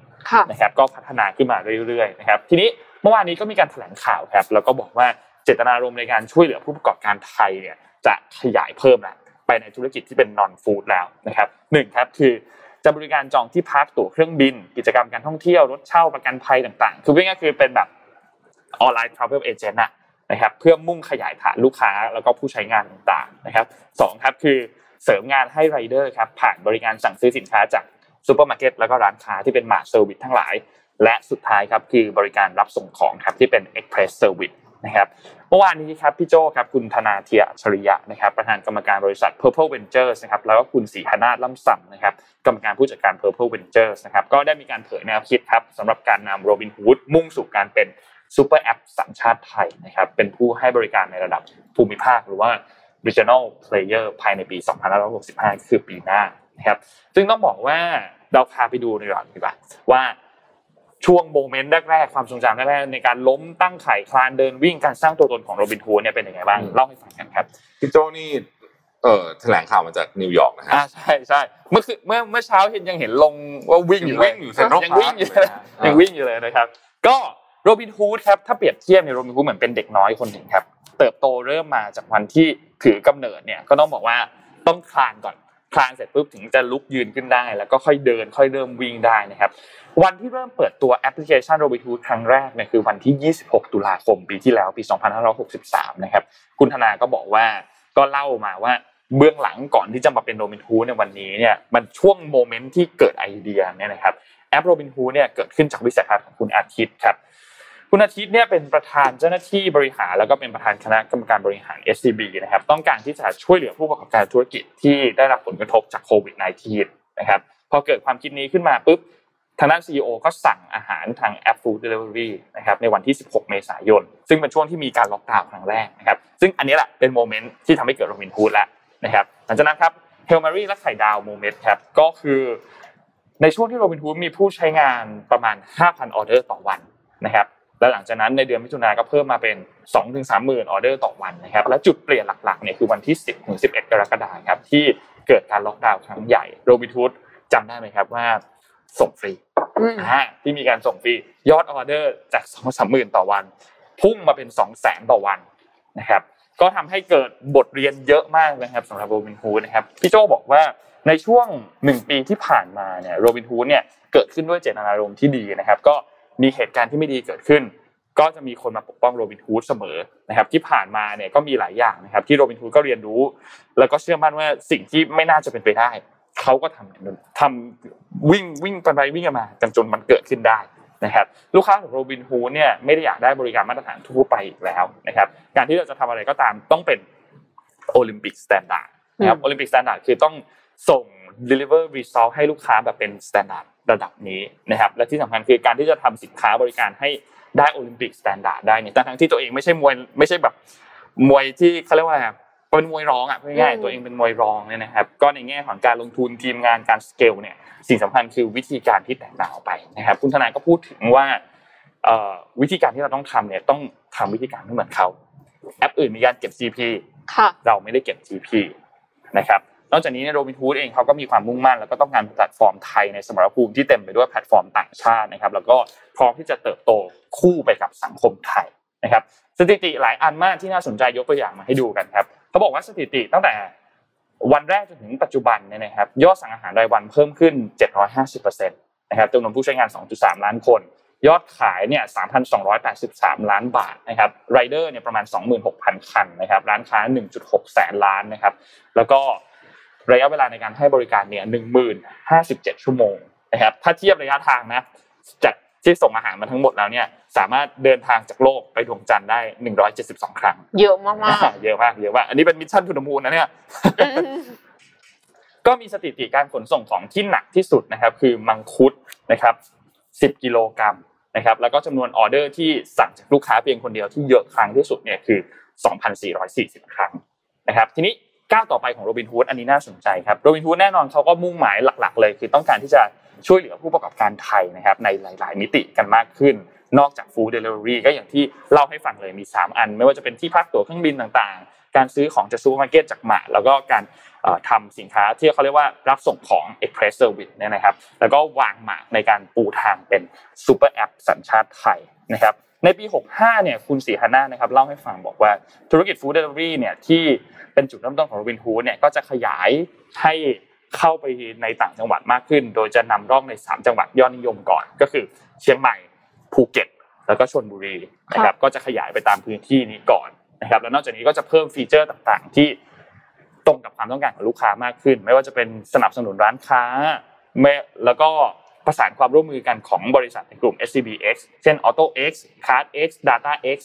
นะครับก็พัฒนาขึ้นมาเรื่อยๆนะครับทีนี้เมื่อวานนี้ก็มีการแถลงข่าวครับแล้วก็บอกว่าเจตนารมณ์ในการช่วยเหลือผู้ประกอบการไทยเนี่ยจะขยายเพิ่มแล้วไปในธุรกิจที่เป็น non food แล้วนะครับ1ครับคือจะบริการจองที่พักตั๋วเครื่องบินกิจกรรมการท่องเที่ยวรถเช่าประกันภัยต่างๆคือง่ายๆคือเป็นแบบออนไลน์ travel agent นะครับเพื่อมุ่งขยายฐานลูกค้าแล้วก็ผู้ใช้งานต่างๆนะครับ2ครับคือเสริมงานให้ไรเดอร์ครับผ่านบริการสั่งซื้อสินค้าจากซุปเปอร์มาร์เก็ตแล้วก็ร้านค้าที่เป็น mart service ทั้งหลายและสุดท้ายครับคือบริการรับส่งของครับที่เป็น express serviceนะครับเมื่อวานนี้ครับพี่โจ้ครับคุณธนาเทียอัจฉริยะนะครับประธานกรรมการบริษัท Purple Ventures นะครับแล้วก็คุณศรีหนาถล่ำสัมนะครับกรรมการผู้จัดการ Purple Ventures นะครับก็ได้มีการเผยแนวคิดครับสำหรับการนำ Robinhood มุ่งสู่การเป็นซุปเปอร์แอปสัญชาติไทยนะครับเป็นผู้ให้บริการในระดับภูมิภาคหรือว่า Regional Player ภายในปี2565คือปีหน้านะครับซึ่งต้องบอกว่าเราพาไปดูหน่อยดีกว่าว่าช่วงโมเมนต์แรกๆความทรงจำแรกๆในการล้มตั้งไข่คลานเดินวิ่งการสร้างตัวตนของโรบินฮูดเนี่ยเป็นยังไงบ้างเล่าให้ฟังกันครับพี่โจนี่แถลงข่าวมาจากนิวยอร์กนะฮะใช่ๆเมื่อเช้าเห็นยังเห็นลงว่าวิ่งอยู่เส้นรอบยังวิ่งอยู่เลยนะครับก็โรบินฮูดครับถ้าเปรียบเทียบเนี่ยโรบินฮูดเหมือนเป็นเด็กน้อยคนหนึ่งครับเติบโตเริ่มมาจากวันที่ ถือกำเนิดเนี่ยก็ต้องบอกว่าต้องคลานก่อนคลานเสร็จปุ๊บถึงจะลุกยืนขึ้นได้แล้วก็ค่อยเดินค่อยเริ่มวิ่งได้นะครับวันที่เริ่มเปิดตัวแอปพลิเคชัน Robinhood ครั้งแรกเนี่ยคือวันที่26ตุลาคมปีที่แล้วปี2563นะครับคุณธนาก็บอกว่าก็เล่ามาว่าเบื้องหลังก่อนที่จะมาเป็น Robinhood ในวันนี้เนี่ยมันช่วงโมเมนต์ที่เกิดไอเดียเนี่ยนะครับแอป Robinhood เนี่ยเกิดขึ้นจากวิสัยทัศน์ของคุณอาทิตย์ครับคุณอาทิตย์เนี่ยเป็นประธานเจ้าหน้าที่บริหารแล้วก็เป็นประธานคณะกรรมการบริหาร SCB นะครับต้องการที่จะช่วยเหลือผู้ประกอบการธุรกิจที่ได้รับผลกระทบจากโควิด -19 นะครับพอเกิดความคิดนี้ขึ้นมาปุ๊บทางด้าน CEO ก็สั่งอาหารทางแอป Food Delivery นะครับในวันที่16เมษายนซึ่งเป็นช่วงที่มีการล็อกดาวน์ครั้งแรกนะครับซึ่งอันนี้แหละเป็นโมเมนต์ที่ทำให้เกิด Robinhood ละนะครับหลังจากนั้นครับ Hail Mary และไข่ดาวโมเมนต์ครับก็คือในช่วงที่ Robinhood มีผู้ใช้งานประมาณ 5,000 ออเดอร์ต่อวันนะครับแล้วหลังจากนั้นในเดือนมิถุนายนก็เพิ่มมาเป็น 2-30,000 ออเดอร์ต่อวันนะครับและจุดเปลี่ยนหลักๆเนี่ยคือวันที่ 10-11 กรกฎาคมครับที่เกิดการล็อกดาวน์ครั้งใหญ่ Robinhood จำได้ไหมครับว่าส่งฟรีที่มีการส่งฟรียอดออเดอร์จาก 2-3 หมื่นต่อวันพุ่งมาเป็น 200,000 ต่อวันนะครับก็ทำให้เกิดบทเรียนเยอะมากนะครับสำหรับ Robinhood นะครับพี่โจ้บอกว่าในช่วง1ปีที่ผ่านมาเนี่ย Robinhood เนี่ยเกิดขึ้นด้วยเจตนารมณ์ที่ดีนะครับก็มีเหตุการณ์ที่ไม่ดีเกิดขึ้นก็จะมีคนมาปกป้อง Robinhood เสมอนะครับที่ผ่านมาเนี่ยก็มีหลายอย่างนะครับที่ Robinhood ก็เรียนรู้แล้วก็เชื่อมั่นว่าสิ่งที่ไม่น่าจะเป็นไปได้เค้าก็ทำวิ่งกันไปวิ่งกันมาจนมันเกิดขึ้นได้นะครับลูกค้าของ Robinhood เนี่ยไม่ได้อยากได้บริการมาตรฐานทั่วไปอีกแล้วนะครับการที่เราจะทำอะไรก็ตามต้องเป็น Olympic Standard นะครับ Olympic Standard คือต้องส่ง deliver result ให้ลูกค้าแบบเป็น standard ระดับนี้นะครับและที่สำคัญคือการที่จะทำสินค้าบริการให้ได้ Olympic Standard ได้เนี่ยทั้งที่ตัวเองไม่ใช่แบบมวยที่เค้าเรียกว่าเป็นมวยรองอ่ะง่ายๆตัวเองเป็นมวยรองเนี่ยนะครับก็ในแง่ของการลงทุนทีมงานการสเกลเนี่ยสิ่งสำคัญคือวิธีการที่แตกต่างออกไปนะครับคุณทนายก็พูดถึงว่าวิธีการที่เราต้องทำเนี่ยต้องทำวิธีการไม่เหมือนเขาแอปอื่นมีการเก็บ GP เราไม่ได้เก็บ GP นะครับนอกจากนี้ใน Robinhood เองเขาก็มีความมุ่งมั่นแล้วก็ต้องการแพลตฟอร์มไทยในสมรภูมิที่เต็มไปด้วยแพลตฟอร์มต่างชาตินะครับแล้วก็พร้อมที่จะเติบโตคู่ไปกับสังคมไทยนะครับสถิติหลายอันมากที่น่าสนใจยกตัวอย่างมาให้ดูกันครับเขาบอกว่าสถิติตั้งแต่วันแรกจนถึงปัจจุบันเนี่ยนะครับยอดสั่งอาหารรายวันเพิ่มขึ้น 750% นะครับจำนวนผู้ใช้งาน 2.3 ล้านคนยอดขายเนี่ย 3,283 ล้านบาทนะครับไรเดอร์เนี่ยประมาณ 26,000 คันนะครับร้านค้า 1.6 แสนล้านนะครับแล้วก็ระยะเวลาในการให้บริการเนี่ย 10,057 ชั่วโมงนะครับถ้าเทียบระยะทางนะจากที่ส่งอาหารมาทั้งหมดแล้วเนี่ยสามารถเดินทางจากโลกไปดวงจันทร์ได้172ครั้งเยอะมากๆเยอะมากอันนี้เป็นมิชชั่นทูเดอะมูนนะเนี่ยก็มีสถิติการขนส่งของที่หนักที่สุดนะครับคือมังคุดนะครับ10กิโลกรัมนะครับแล้วก็จำนวนออเดอร์ที่สั่งจากลูกค้าเพียงคนเดียวที่เยอะครั้งที่สุดเนี่ยคือ 2,440 ครั้งนะครับทีนี้ก้าวต่อไปของ Robinhood อันนี้น่าสนใจครับ Robinhood แน่นอนเขาก็มุ่งหมายหลักๆเลยคือต้องการที่จะช่วยเหลือผู้ประกอบการไทยนะครับในหลายๆมิติกันมากขึ้นนอกจาก Food Delivery ก็อย่างที่เล่าให้ฟังเลยมี3อันไม่ว่าจะเป็นที่พักตั๋วเครื่องบินต่างๆการซื้อของจากซูเปอร์มาร์เก็ตจากหม่าแล้วก็การทำสินค้าที่เขาเรียกว่ารับส่งของ Express Service เนี่ยนะครับแล้วก็วางหมากในการปูทางเป็นซุปเปอร์แอปสัญชาติไทยนะครับในปี65เนี่ยคุณศรีหนาถนะครับเล่าให้ฟังบอกว่าธุรกิจ Food Delivery เนี่ยที่เป็นจุดเริ่มต้นของ Robinhood เนี่ยก็จะขยายให้เข้าไปในต่างจังหวัดมากขึ้นโดยจะนำร่องใน3จังหวัดยอดนิยมก่อนก็คือเชียงใหม่ภูเก็ตแล้วก็ชลบุรีนะครับก็จะขยายไปตามพื้นที่นี้ก่อนนะครับแล้วนอกจากนี้ก็จะเพิ่มฟีเจอร์ต่างๆที่ตรงกับความต้องการของลูกค้ามากขึ้นไม่ว่าจะเป็นสนับสนุนร้านค้าแล้วก็ประสานความร่วมมือกันของบริษัทในกลุ่ม SCBX เช่น AutoX CardX DataX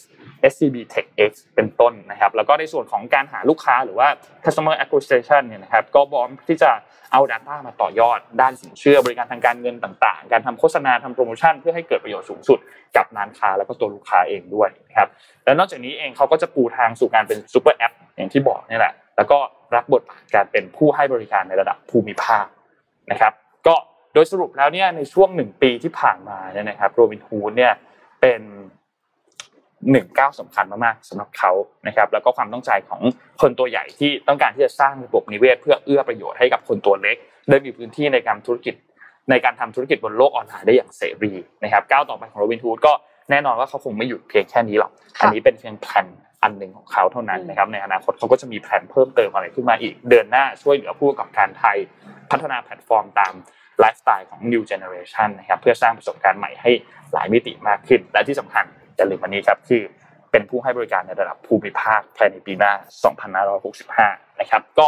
SCB TechX เป็นต้นนะครับแล้วก็ในส่วนของการหาลูกค้าหรือว่า Customer Acquisition เนี่ยนะครับก็พร้อมที่จะเอา data มาต่อยอดด้านสินเชื่อบริการทางการเงินต่างๆการทำโฆษณาทำโปรโมชั่นเพื่อให้เกิดประโยชน์สูงสุดกับร้านค้าแล้วก็ตัวลูกค้าเองด้วยนะครับและนอกจากนี้เองเขาก็จะปูทางสู่การเป็นซุปเปอร์แอปอย่างที่บอกนี่แหละแล้วก็รับบทบาทการเป็นผู้ให้บริการในระดับภูมิภาคนะครับก็โดยสรุปแล้วเนี่ยในช่วง1ปีที่ผ่านมาเนี่ยนะครับ Robinhood เนี่ยเป็น1ก้าวสำคัญมากๆสำหรับเขานะครับแล้วก็ความต้องใจของคนตัวใหญ่ที่ต้องการที่จะสร้างระบบนิเวศเพื่อเอื้อประโยชน์ให้กับคนตัวเล็กได้มีพื้นที่ในการทำธุรกิจบนโลกออนไลน์ได้อย่างเสรีนะครับก้าวต่อไปของ Robinhood ก็แน่นอนว่าเขาคงไม่หยุดเพียงแค่นี้หรอกอันนี้เป็นเพียงแผน อันหนึ่งของเขาเท่านั้นนะครับในอนาคตเขาก็จะมีแผนเพิ่มเติมอะไรขึ้นมาอีกเดินหน้าช่วยเหลือผู้ประกอบการไทยพัฒนาแพลตฟอร์มตามไลฟ์สไตล์ของ New Generation นะครับเพื่อสร้างประสบการณ์ใหม่ให้หลายมิติมากขึ้นและที่สำคัญอย่าลืมวันนี้ครับคือเป็นผู้ให้บริการในระดับภูมิภาคภายในปีหน้า2565นะครับก็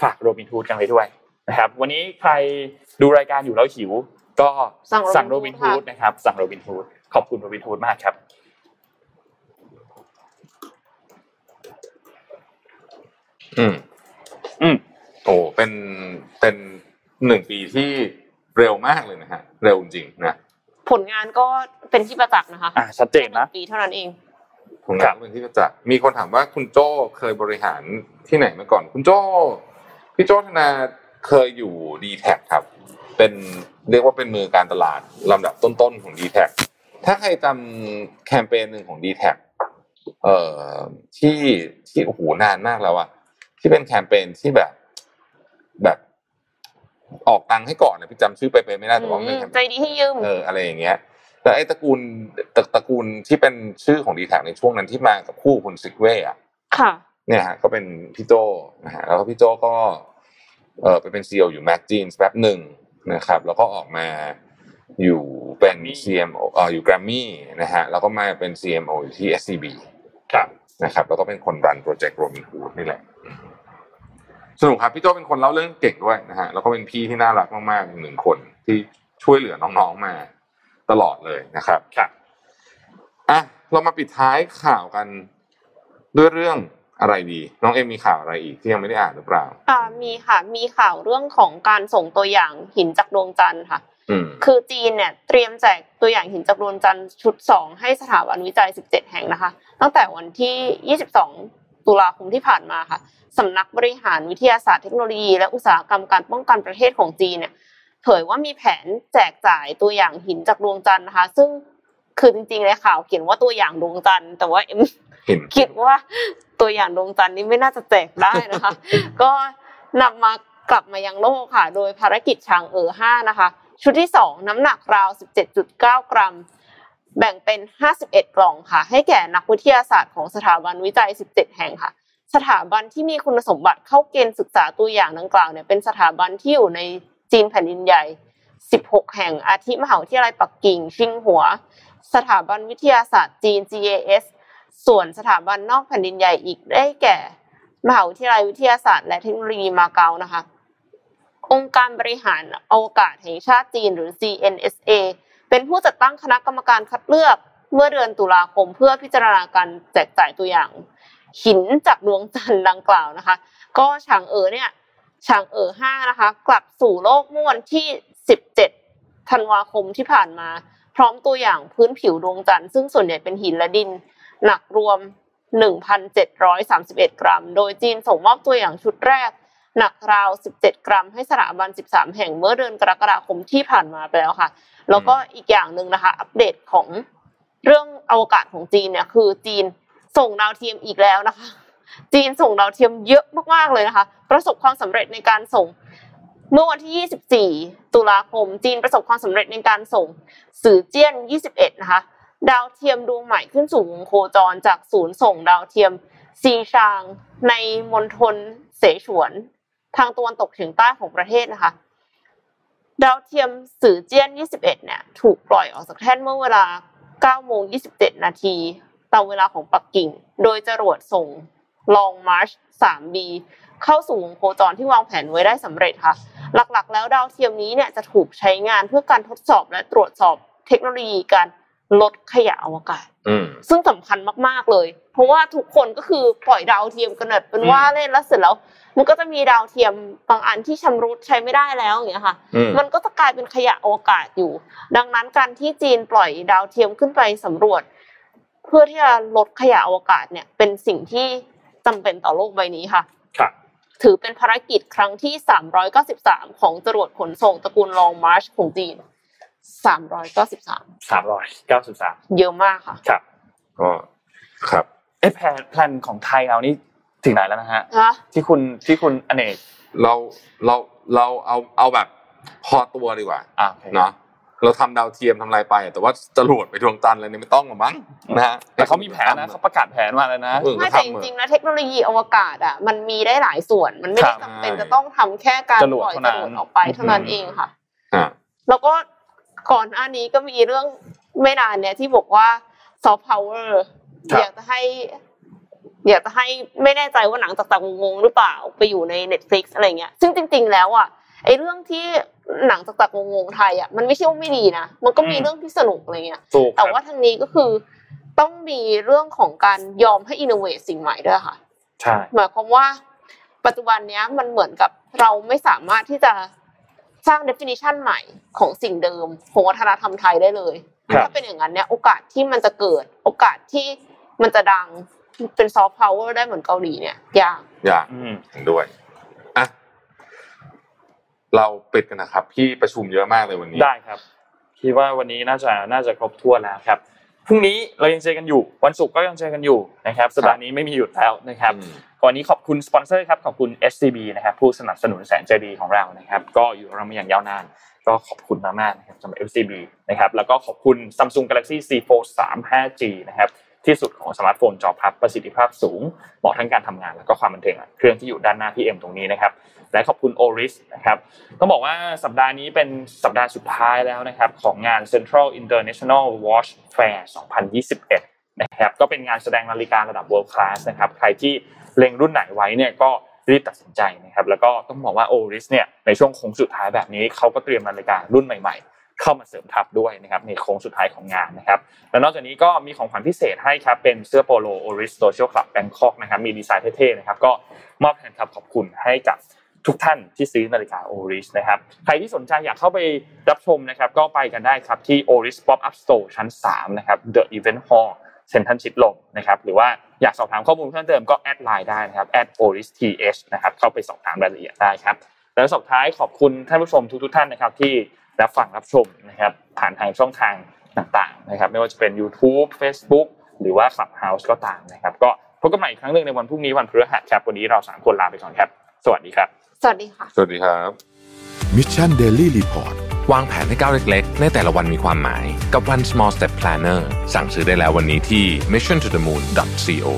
ฝาก Robinhood กันไว้ด้วยนะครับวันนี้ใครดูรายการอยู่แล้วหิวก็สั่ง Robinhood นะครับสั่ง Robinhood ขอบคุณ Robinhood มากครับโอ้เป็น1ปีที่เร็วมากเลยนะฮะเร็วจริงนะผลงานก็เป็นที่ประจักษ์นะคะชัดเจนนะปีเท่านั้นเองผลงานเป็นที่ประจักษ์มีคนถามว่าคุณโจ้เคยบริหารที่ไหนมาก่อนคุณโจ้พี่โจ้ธนาเคยอยู่ Dtax ครับเป็นเรียกว่าเป็นมือการตลาดลำดับต้นๆของ Dtax ถ้าใครจำแคมเปญนึงของ Dtax ที่โอ้โหนานมากแล้วอะที่เป็นแคมเปญที่แบบออกตังค์ให้ก่อนนะพี่จำชื่อไปไม่ได้แต่ว่ามันใจดีให้ยืมอะไรอย่างเงี้ยแล้วไอ้ตระกูลที่เป็นชื่อของ Dtax ในช่วงนั้นที่มากับคู่คุณซิกเว่อ่ะค่ะเนี่ยฮะก็เป็นพี่โจนะฮะแล้วพี่โจก็ไปเป็น CEO อยู่แม็กจีนแป๊บนึงนะครับแล้วก็ออกมาอยู่เป็น CMO อยู่ Grammy นะฮะแล้วก็มาเป็น CMO อยู่ที่ SCB ครับนะครับแล้วก็เป็นคนรันโปรเจกต์ Robinhood นี่แหละสนุกครับพี่โจ้เป็นคนเล่าเรื่องเก่งด้วยนะฮะแล้วก็เป็นพี่ที่น่ารักมากๆ1คนที่ช่วยเหลือน้องๆมาตลอดเลยนะครับครับอ่ะเรามาปิดท้ายข่าวกันด้วยเรื่องอะไรดีน้องเอ็มมีข่าวอะไรอีกที่ยังไม่ได้อ่านหรือเปล่ามีค่ะมีข่าวเรื่องของการส่งตัวอย่างหินจากดวงจันทร์ค่ะคือจีนเนี่ยเตรียมแจกตัวอย่างหินจากดวงจันทร์ชุด2ให้สถาบันวิจัย17แห่งนะคะตั้งแต่วันที่22ตุลาคมที่ผ่านมาค่ะสำนักบริหารวิทยาศาสตร์เทคโนโลยีและอุตสาหกรรมการป้องกันประเทศของจีนเนี่ยเผยว่ามีแผนแจกจ่ายตัวอย่างหินจากดวงจันทร์นะคะซึ่งคือจริงๆในข่าวเขียนว่าตัวอย่างดวงจันทร์แต่ว่าเอ็มคิดว่าตัวอย่างดวงจันทร์นี้ไม่น่าจะแจกได้นะคะก็นำมากลับมายังโลกค่ะโดยภารกิจชางเอ๋อ5นะคะชุดที่2น้ำหนักราว 17.9 กรัมแบ่งเป็น51กล่องค่ะให้แก่นักวิทยาศาสตร์ของสถาบันวิจัย17แห่งค่ะสถาบันที่มีคุณสมบัติเข้าเกณฑ์ศึกษาตัวอย่างดังกล่าวเนี่ยเป็นสถาบันที่อยู่ในจีนแผ่นดินใหญ่16แห่งอาทิมหาวิทยาลัยปักกิ่งชิงหัวสถาบันวิทยาศาสตร์จีน KaiOS ส่วนสถาบันนอกแผ่นดินใหญ่อีกได้แก่มหาวิทยาลัยวิทยาศาสตร์และเทคโนโลยีมาเก๊านะคะองค์การบริหารอวกาศแห่งชาติจีนหรือ CNSA เป็นผู้จัดตั้งคณะกรรมการคัดเลือกเมื่อเดือนตุลาคมเพื่อพิจารณาการแจกจ่ายตัวอย่างหินจากดวงจันทร์ดังกล่าวนะคะก็ฉางเอ๋อ5นะคะกลับสู่โลกเมื่อวันที่17ธันวาคมที่ผ่านมาพร้อมตัวอย่างพื้นผิวดวงจันทร์ซึ่งส่วนใหญ่เป็นหินและดินหนักรวม 1,731 กรัมโดยจีนส่งมอบตัวอย่างชุดแรกหนักราว17กรัมให้สถาบัน13แห่งเมื่อเดือนกรกฎาคมที่ผ่านมาไปแล้วค่ะแล้วก็อีกอย่างนึงนะคะอัปเดตของเรื่องอวกาศของจีนเนี่ยคือจีนส่งดาวเทียมอีกแล้วนะคะจีนส่งดาวเทียมเยอะมากๆเลยนะคะประสบความสำเร็จในการส่งเมื่อวันที่24ตุลาคมจีนประสบความสำเร็จในการส่งสื่อเจี้ยน21นะคะดาวเทียมดวงใหม่ขึ้นสู่วงโคจรจากศูนย์ส่งดาวเทียมซีชางในมณฑลเสฉวนทางตะวันตกเฉียงใต้ของประเทศนะคะดาวเทียมสื่อเจี้ยน21เนี่ยถูกปล่อยออกจากแท่นเมื่อเวลา 9:27 นาทีตามเวลาของปักกิ่งโดยจรวดส่งลองมาร์ช 3B เข้าสู่วงโคจรที่วางแผนไว้ได้สำเร็จค่ะหลักๆแล้วดาวเทียมนี้เนี่ยจะถูกใช้งานเพื่อการทดสอบและตรวจสอบเทคโนโลยีการลดขยะอวกาศซึ่งสำคัญมากๆเลยเพราะว่าทุกคนก็คือปล่อยดาวเทียมกันเป็นว่าเล่นแล้วเสร็จแล้วมันก็จะมีดาวเทียมบางอันที่ชำรุดใช้ไม่ได้แล้วอย่างเงี้ยค่ะมันก็จะกลายเป็นขยะอวกาศอยู่ดังนั้นการที่จีนปล่อยดาวเทียมขึ้นไปสำรวจเพื่อที่จะลดขยะอวกาศเนี่ยเป็นสิ่งที่จำเป็นต่อโลกใบนี้ค่ะครับถือเป็นภารกิจครั้งที่393ของจรวดขนส่งตระกูลลองมาร์ชของจีน393เยอะมากค่ะครับก็ครับไอ้แผนของไทยเรานี่ถึงไหนแล้วนะฮะที่คุณอเนกเราเอาแบบพอตัวดีกว่าเนาะ เราทำดาวเทียมทำลายไปแต่ว่าจรวดไปดวงจันทร์อะไรนี่ไม่ต้องหรอกมั้งนะฮะแต่เขามีแผนนะเขาประกาศแผนมาแล้วนะไม่แต่จริงๆนะเทคโนโลยีอวกาศอ่ะมันมีได้หลายส่วนมันไม่จำเป็นจะต้องทำแค่การปล่อยจรวดออกไปเท่านั้นเองค่ะแล้วก็ก่อนอันนี้ก็มีเรื่องไม่นานเนี่ยที่บอกว่าซอฟต์พาวเวอร์อยากจะให้ไม่แน่ใจว่าหนังต่างๆงงหรือเปล่าไปอยู่ใน Netflix อะไรเงี้ยซึ่งจริงๆแล้วอ่ะไอ้เรื่องที่หนังต่างๆงงๆไทยอ่ะมันไม่ใช่ว่าไม่ดีนะมันก็มีเรื่องที่สนุกอะไรเงี้ยแต่ว่าทางนี้ก็คือต้องมีเรื่องของการยอมให้อินโนเวทสิ่งใหม่ด้วยค่ะใช่หมายความว่าปัจจุบันเนี้ยมันเหมือนกับเราไม่สามารถที่จะสร้าง definition ใหม่ของสิ่งเดิมของวัฒนธรรมไทยได้เลยถ้าเป็นอย่างนั้นเนี่ยโอกาสที่มันจะเกิดโอกาสที่มันจะดังเป็นซอฟต์พาวเวอร์ได้เหมือนเกาหลีเนี่ยยากด้วยอ่ะเราปิดกันนะครับพี่ประชุมเยอะมากเลยวันนี้ได้ครับคิดว่าวันนี้น่าจะครบทั่วแล้วครับพรุ่งนี้เรายังเจอกันอยู่วันศุกร์ก็ยังเจอกันอยู่นะครับสัปดาห์นี้ไม่มีหยุดแล้วนะครับก่อนนี้ขอบคุณสปอนเซอร์ครับขอบคุณ SCB นะครับผู้สนับสนุนแสนใจดีของเรานะครับก็อยู่เรามาอย่างยาวนานก็ขอบคุณมากๆนะครับสำหรับ SCB นะครับแล้วก็ขอบคุณ Samsung Galaxy C4 35G นะครับที่สุดของสมาร์ทโฟนจอพับประสิทธิภาพสูงเหมาะทั้งการทำงานแล้วก็ความบันเทิงเครื่องที่อยู่ด้านหน้าพี่เอ็มตรงนี้นะครับและขอบคุณ Oris นะครับต้องบอกว่าสัปดาห์นี้เป็นสัปดาห์สุดท้ายแล้วนะครับของงาน Central International Watch Fair 2021นะครับก็เป็นงานแสดงนาฬิการะดับ World Class นะครับใครที่เล็งรุ่นไหนไว้เนี่ยก็รีบตัดสินใจนะครับแล้วก็ต้องบอกว่า Oris เนี่ยในช่วงโค้งสุดท้ายแบบนี้เขาก็เตรียมนาฬิการุ่นใหม่ๆเข้ามาเสริมทัพด้วยนะครับในโค้งสุดท้ายของงานนะครับและนอกจากนี้ก็มีของขวัญพิเศษให้ครับเป็นเสื้อโปโล Oris Social Club Bangkok นะครับมีดีไซน์เท่ๆนะครับก็มอบแทนครับขอบคุณให้กับทุกท่านที่ซื้อนาฬิกา Oris นะครับใครที่สนใจอยากเข้าไปรับชมนะครับก็ไปกันได้ครับที่ Oris Pop Up Store ชั้น3นะครับ The Event Hall เซ็นทรัลชิดลมนะครับหรือว่าอยากสอบถามข้อมูลเพิ่มเติมก็แอดไลน์ได้นะครับ @oristth นะครับเข้าไปสอบถามรายละเอียดได้ครับและสุดท้ายขอบคุณท่านผู้ชมทุกๆท่านนะครับที่รับฟังรับชมนะครับผ่านทางช่องทางต่างๆนะครับไม่ว่าจะเป็น YouTube Facebook หรือว่า Clubhouse ก็ตามนะครับก็พบกันใหม่อีกครั้งนึงในวันพรุ่งนี้วันพฤหัสครับวันนี้เรา3คนลาไปก่อนครับสวัสดีครับสวัสดีค่ะสวัสดีครับ Mission Daily Report วางแผนให้ก้าวเล็กๆในแต่ละวันมีความหมายกับ One Small Step Planner สั่งซื้อได้แล้ววันนี้ที่ missiontothemoon.co